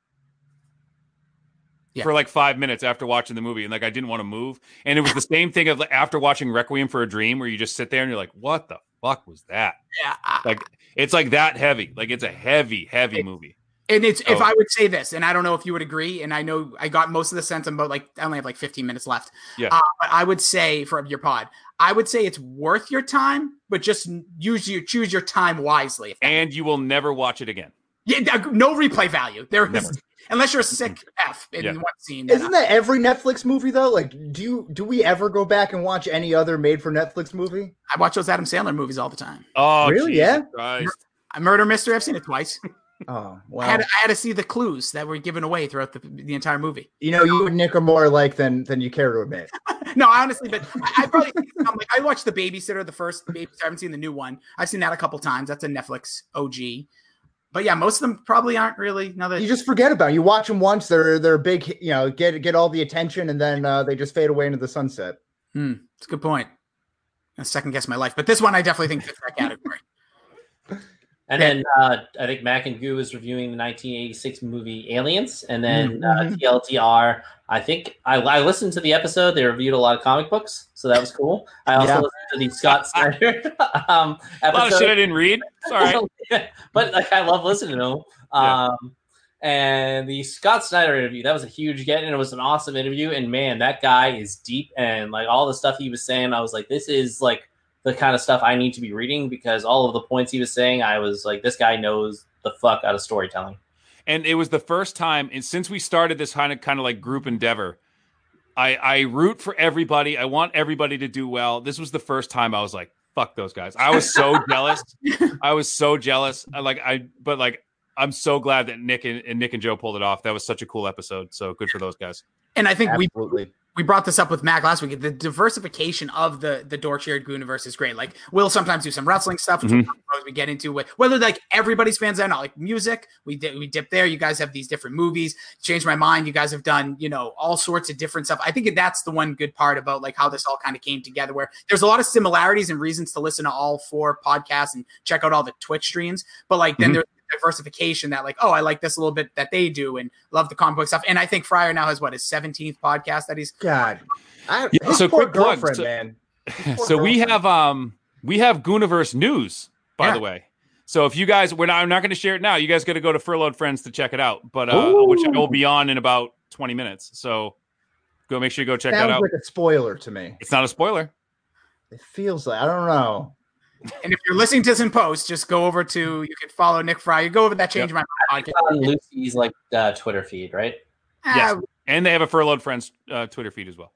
Yeah. For like five minutes after watching the movie, and like I didn't want to move, and it was the same thing of like after watching Requiem for a Dream, where you just sit there and you're like, "What the fuck was that?" Yeah, like it's like that heavy, like it's a heavy, heavy it, movie. And it's so, if I would say this, and I don't know if you would agree, and I know I got most of the sense about like I only have like fifteen minutes left. Yeah, uh, but I would say for your pod, I would say it's worth your time, but just use you choose your time wisely. And you will never watch it again. Yeah, no replay value. There never. is. Unless you're a sick F in yeah. one scene. Isn't I- that every Netflix movie, though? Like, do you, do we ever go back and watch any other made-for-Netflix movie? I watch those Adam Sandler movies all the time. Oh, really? Jesus yeah. Christ. Murder Mystery, I've seen it twice. Oh, wow. I had, I had to see the clues that were given away throughout the, the entire movie. You know, you and Nick are more alike than, than you care to admit. No, honestly, but I, I probably I'm like, I watched The Babysitter, the first Babysitter. I haven't seen the new one. I've seen that a couple times. That's a Netflix O G. But yeah, most of them probably aren't really. Now that you just forget about it. You watch them once; they're they're big, you know, get get all the attention, and then uh, they just fade away into the sunset. Hmm, that's a good point. I second guess my life, but this one I definitely think fits that category. And then uh, I think Mac and Goo is reviewing the nineteen eighty-six movie Aliens, and then mm-hmm. uh, T L D R. I think I, I listened to the episode. They reviewed a lot of comic books, so that was cool. I also yeah. listened to the Scott Snyder um, episode. A lot of shit I didn't read. Sorry. But like, I love listening to them. Um, yeah. And the Scott Snyder interview, that was a huge get, and it was an awesome interview. And, man, that guy is deep. And, like, all the stuff he was saying, I was like, this is, like, the kind of stuff I need to be reading because all of the points he was saying, I was like, this guy knows the fuck out of storytelling. And it was the first time, and since we started this kind of, kind of like group endeavor, I, I root for everybody. I want everybody to do well. This was the first time I was like, fuck those guys. I was so jealous. I was so jealous. I like, I, but like, I'm so glad that Nick and, and Nick and Joe pulled it off. That was such a cool episode. So good for those guys. And I think Absolutely. we, We brought this up with Mac last week. The diversification of the the Dork Shared Goo universe is great. Like, we'll sometimes do some wrestling stuff, which mm-hmm. we get into with whether like everybody's fans are not like music. We di- we dip there. You guys have these different movies. Change My Mind. You guys have done you know all sorts of different stuff. I think that's the one good part about like how this all kind of came together. Where there's a lot of similarities and reasons to listen to all four podcasts and check out all the Twitch streams. But like mm-hmm. then there's diversification that like, oh, I like this a little bit that they do and love the comic book stuff. And I think Fryer now has what his seventeenth podcast that he's God. I, yeah, so quick plug, so, man. So we have um We have Gooniverse news, by yeah. the way. So if you guys, we're not, I'm not going to share it now. You guys got to go to Furloughed Friends to check it out, but uh, which I will be on in about twenty minutes. So go make sure you go check Sounds that out. Sounds like a spoiler to me. It's not a spoiler. It feels like, I don't know. And if you're listening to this in post, just go over to, you can follow Nick Fryer. You go over to that Change yep. My Mind podcast. On Lucy's like uh, Twitter feed, right? Yes. Uh, and they have a Furloughed Friends uh, Twitter feed as well.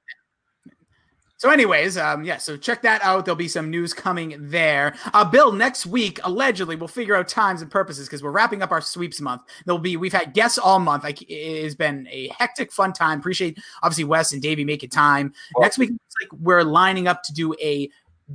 So anyways, um, yeah, so check that out. There'll be some news coming there. Uh, Bill, next week, allegedly, we'll figure out times and purposes because we're wrapping up our sweeps month. There'll be, we've had guests all month. Like, it has been a hectic, fun time. Appreciate, obviously, Wes and Davey making time. Well, next week, it's like we're lining up to do a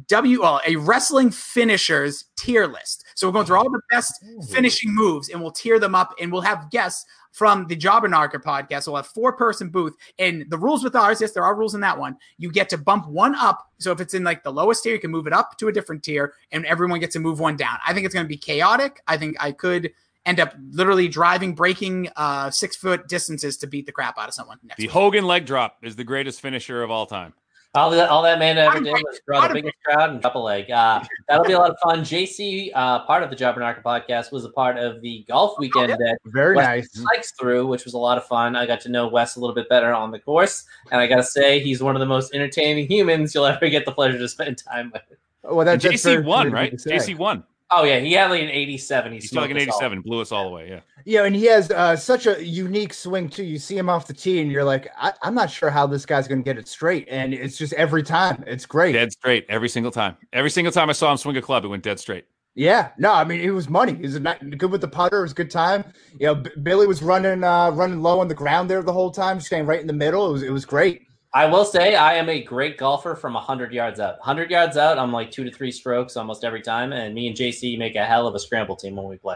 W, well, a wrestling finishers tier list. So we're going through all the best finishing moves, and we'll tier them up, and we'll have guests from the Jobberknocker podcast. We'll have four-person booth, and the rules with ours, yes, there are rules in that one. You get to bump one up, so if it's in like the lowest tier, you can move it up to a different tier, and everyone gets to move one down. I think it's going to be chaotic. I think I could end up literally driving, breaking uh, six-foot distances to beat the crap out of someone. Next the week. Hogan leg drop is the greatest finisher of all time. All that, all that man ever did was draw the biggest crowd and drop a leg. Uh, that'll be a lot of fun. J C, uh, part of the Jobberknocker podcast, was a part of the golf weekend oh, yeah. that very Wes nice hikes through, which was a lot of fun. I got to know Wes a little bit better on the course, and I got to say, he's one of the most entertaining humans you'll ever get the pleasure to spend time with. Oh, well, that J C won, right? J C won. Oh yeah, he had like an eighty-seven. He, he like an eighty-seven, blew us all the way. Yeah, yeah, and he has uh, such a unique swing too. You see him off the tee, and you're like, I- I'm not sure how this guy's going to get it straight. And it's just every time, it's great. Dead straight every single time. Every single time I saw him swing a club, it went dead straight. Yeah, no, I mean, it was money. He was good with the putter. It was a good time. You know, B- Billy was running, uh, running low on the ground there the whole time, staying right in the middle. It was, it was great. I will say I am a great golfer from one hundred yards out. one hundred yards out, I'm like two to three strokes almost every time, and me and J C make a hell of a scramble team when we play.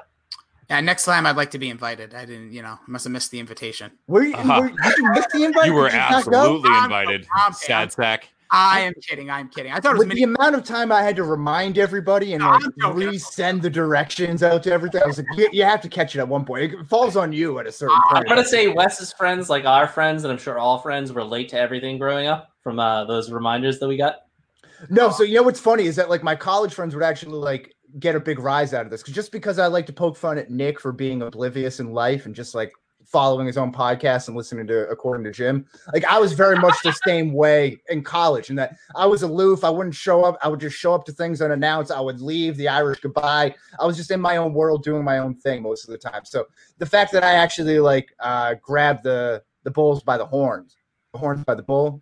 Yeah, next time I'd like to be invited. I didn't, you know, must have missed the invitation. Were you, uh-huh. were, did you miss the invite? You were you absolutely invited, I'm, I'm, sad sack. I am kidding. I'm kidding. I thought it was many- the amount of time I had to remind everybody and like resend the directions out to everything. I was like, you, you have to catch it at one point. It falls on you at a certain uh, point. I'm going to say Wes's friends, like our friends, and I'm sure all friends were late to everything growing up from uh, those reminders that we got. No. So, you know, what's funny is that like my college friends would actually like get a big rise out of this. Cause just because I like to poke fun at Nick for being oblivious in life and just like following his own podcast and listening to According to Jim. Like I was very much the same way in college in that I was aloof. I wouldn't show up. I would just show up to things unannounced. I would leave the Irish goodbye. I was just in my own world doing my own thing most of the time. So the fact that I actually like uh, grabbed the, the bulls by the horns, the horns by the bull.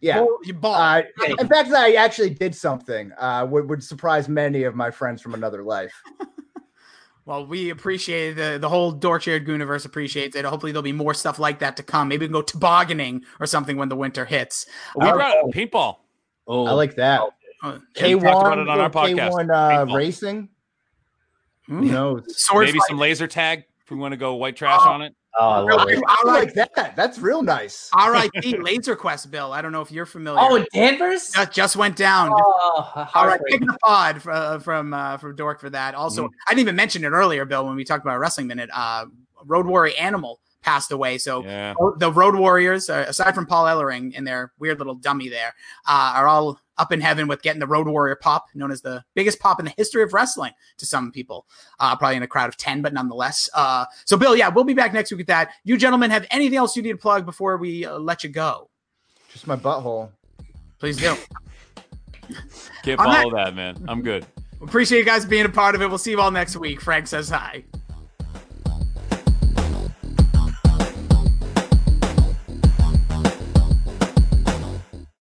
Yeah. Bull, uh, hey. The fact that I actually did something uh, would, would surprise many of my friends from another life. Well, we appreciate the the whole Dork Shared Gooniverse appreciates it. Hopefully, there'll be more stuff like that to come. Maybe we can go tobogganing or something when the winter hits. We uh, brought oh. paintball. Oh, I like that. Uh, K one, we talked about it on our podcast. K one uh, racing. Mm. Who knows? Sword Maybe fight. Some laser tag if we want to go white trash oh. on it. Oh, I, love I, it. I like that. That's real nice. R I P Laser Quest, Bill. I don't know if you're familiar. Oh, Danvers just, just went down. Oh, all right, pick the pod from from, uh, from Dork for that. Also, mm-hmm. I didn't even mention it earlier, Bill, when we talked about Wrestling Minute. Uh, Road Warrior Animal passed away. So yeah. the Road Warriors, uh, aside from Paul Ellering and their weird little dummy there, uh, are all up in heaven with getting the Road Warrior pop, known as the biggest pop in the history of wrestling to some people, uh, probably in a crowd of ten, but nonetheless. Uh, so, Bill, yeah, we'll be back next week with that. You gentlemen have anything else you need to plug before we uh, let you go? Just my butthole. Please do. Can't follow that, man. I'm good. Appreciate you guys being a part of it. We'll see you all next week. Frank says hi.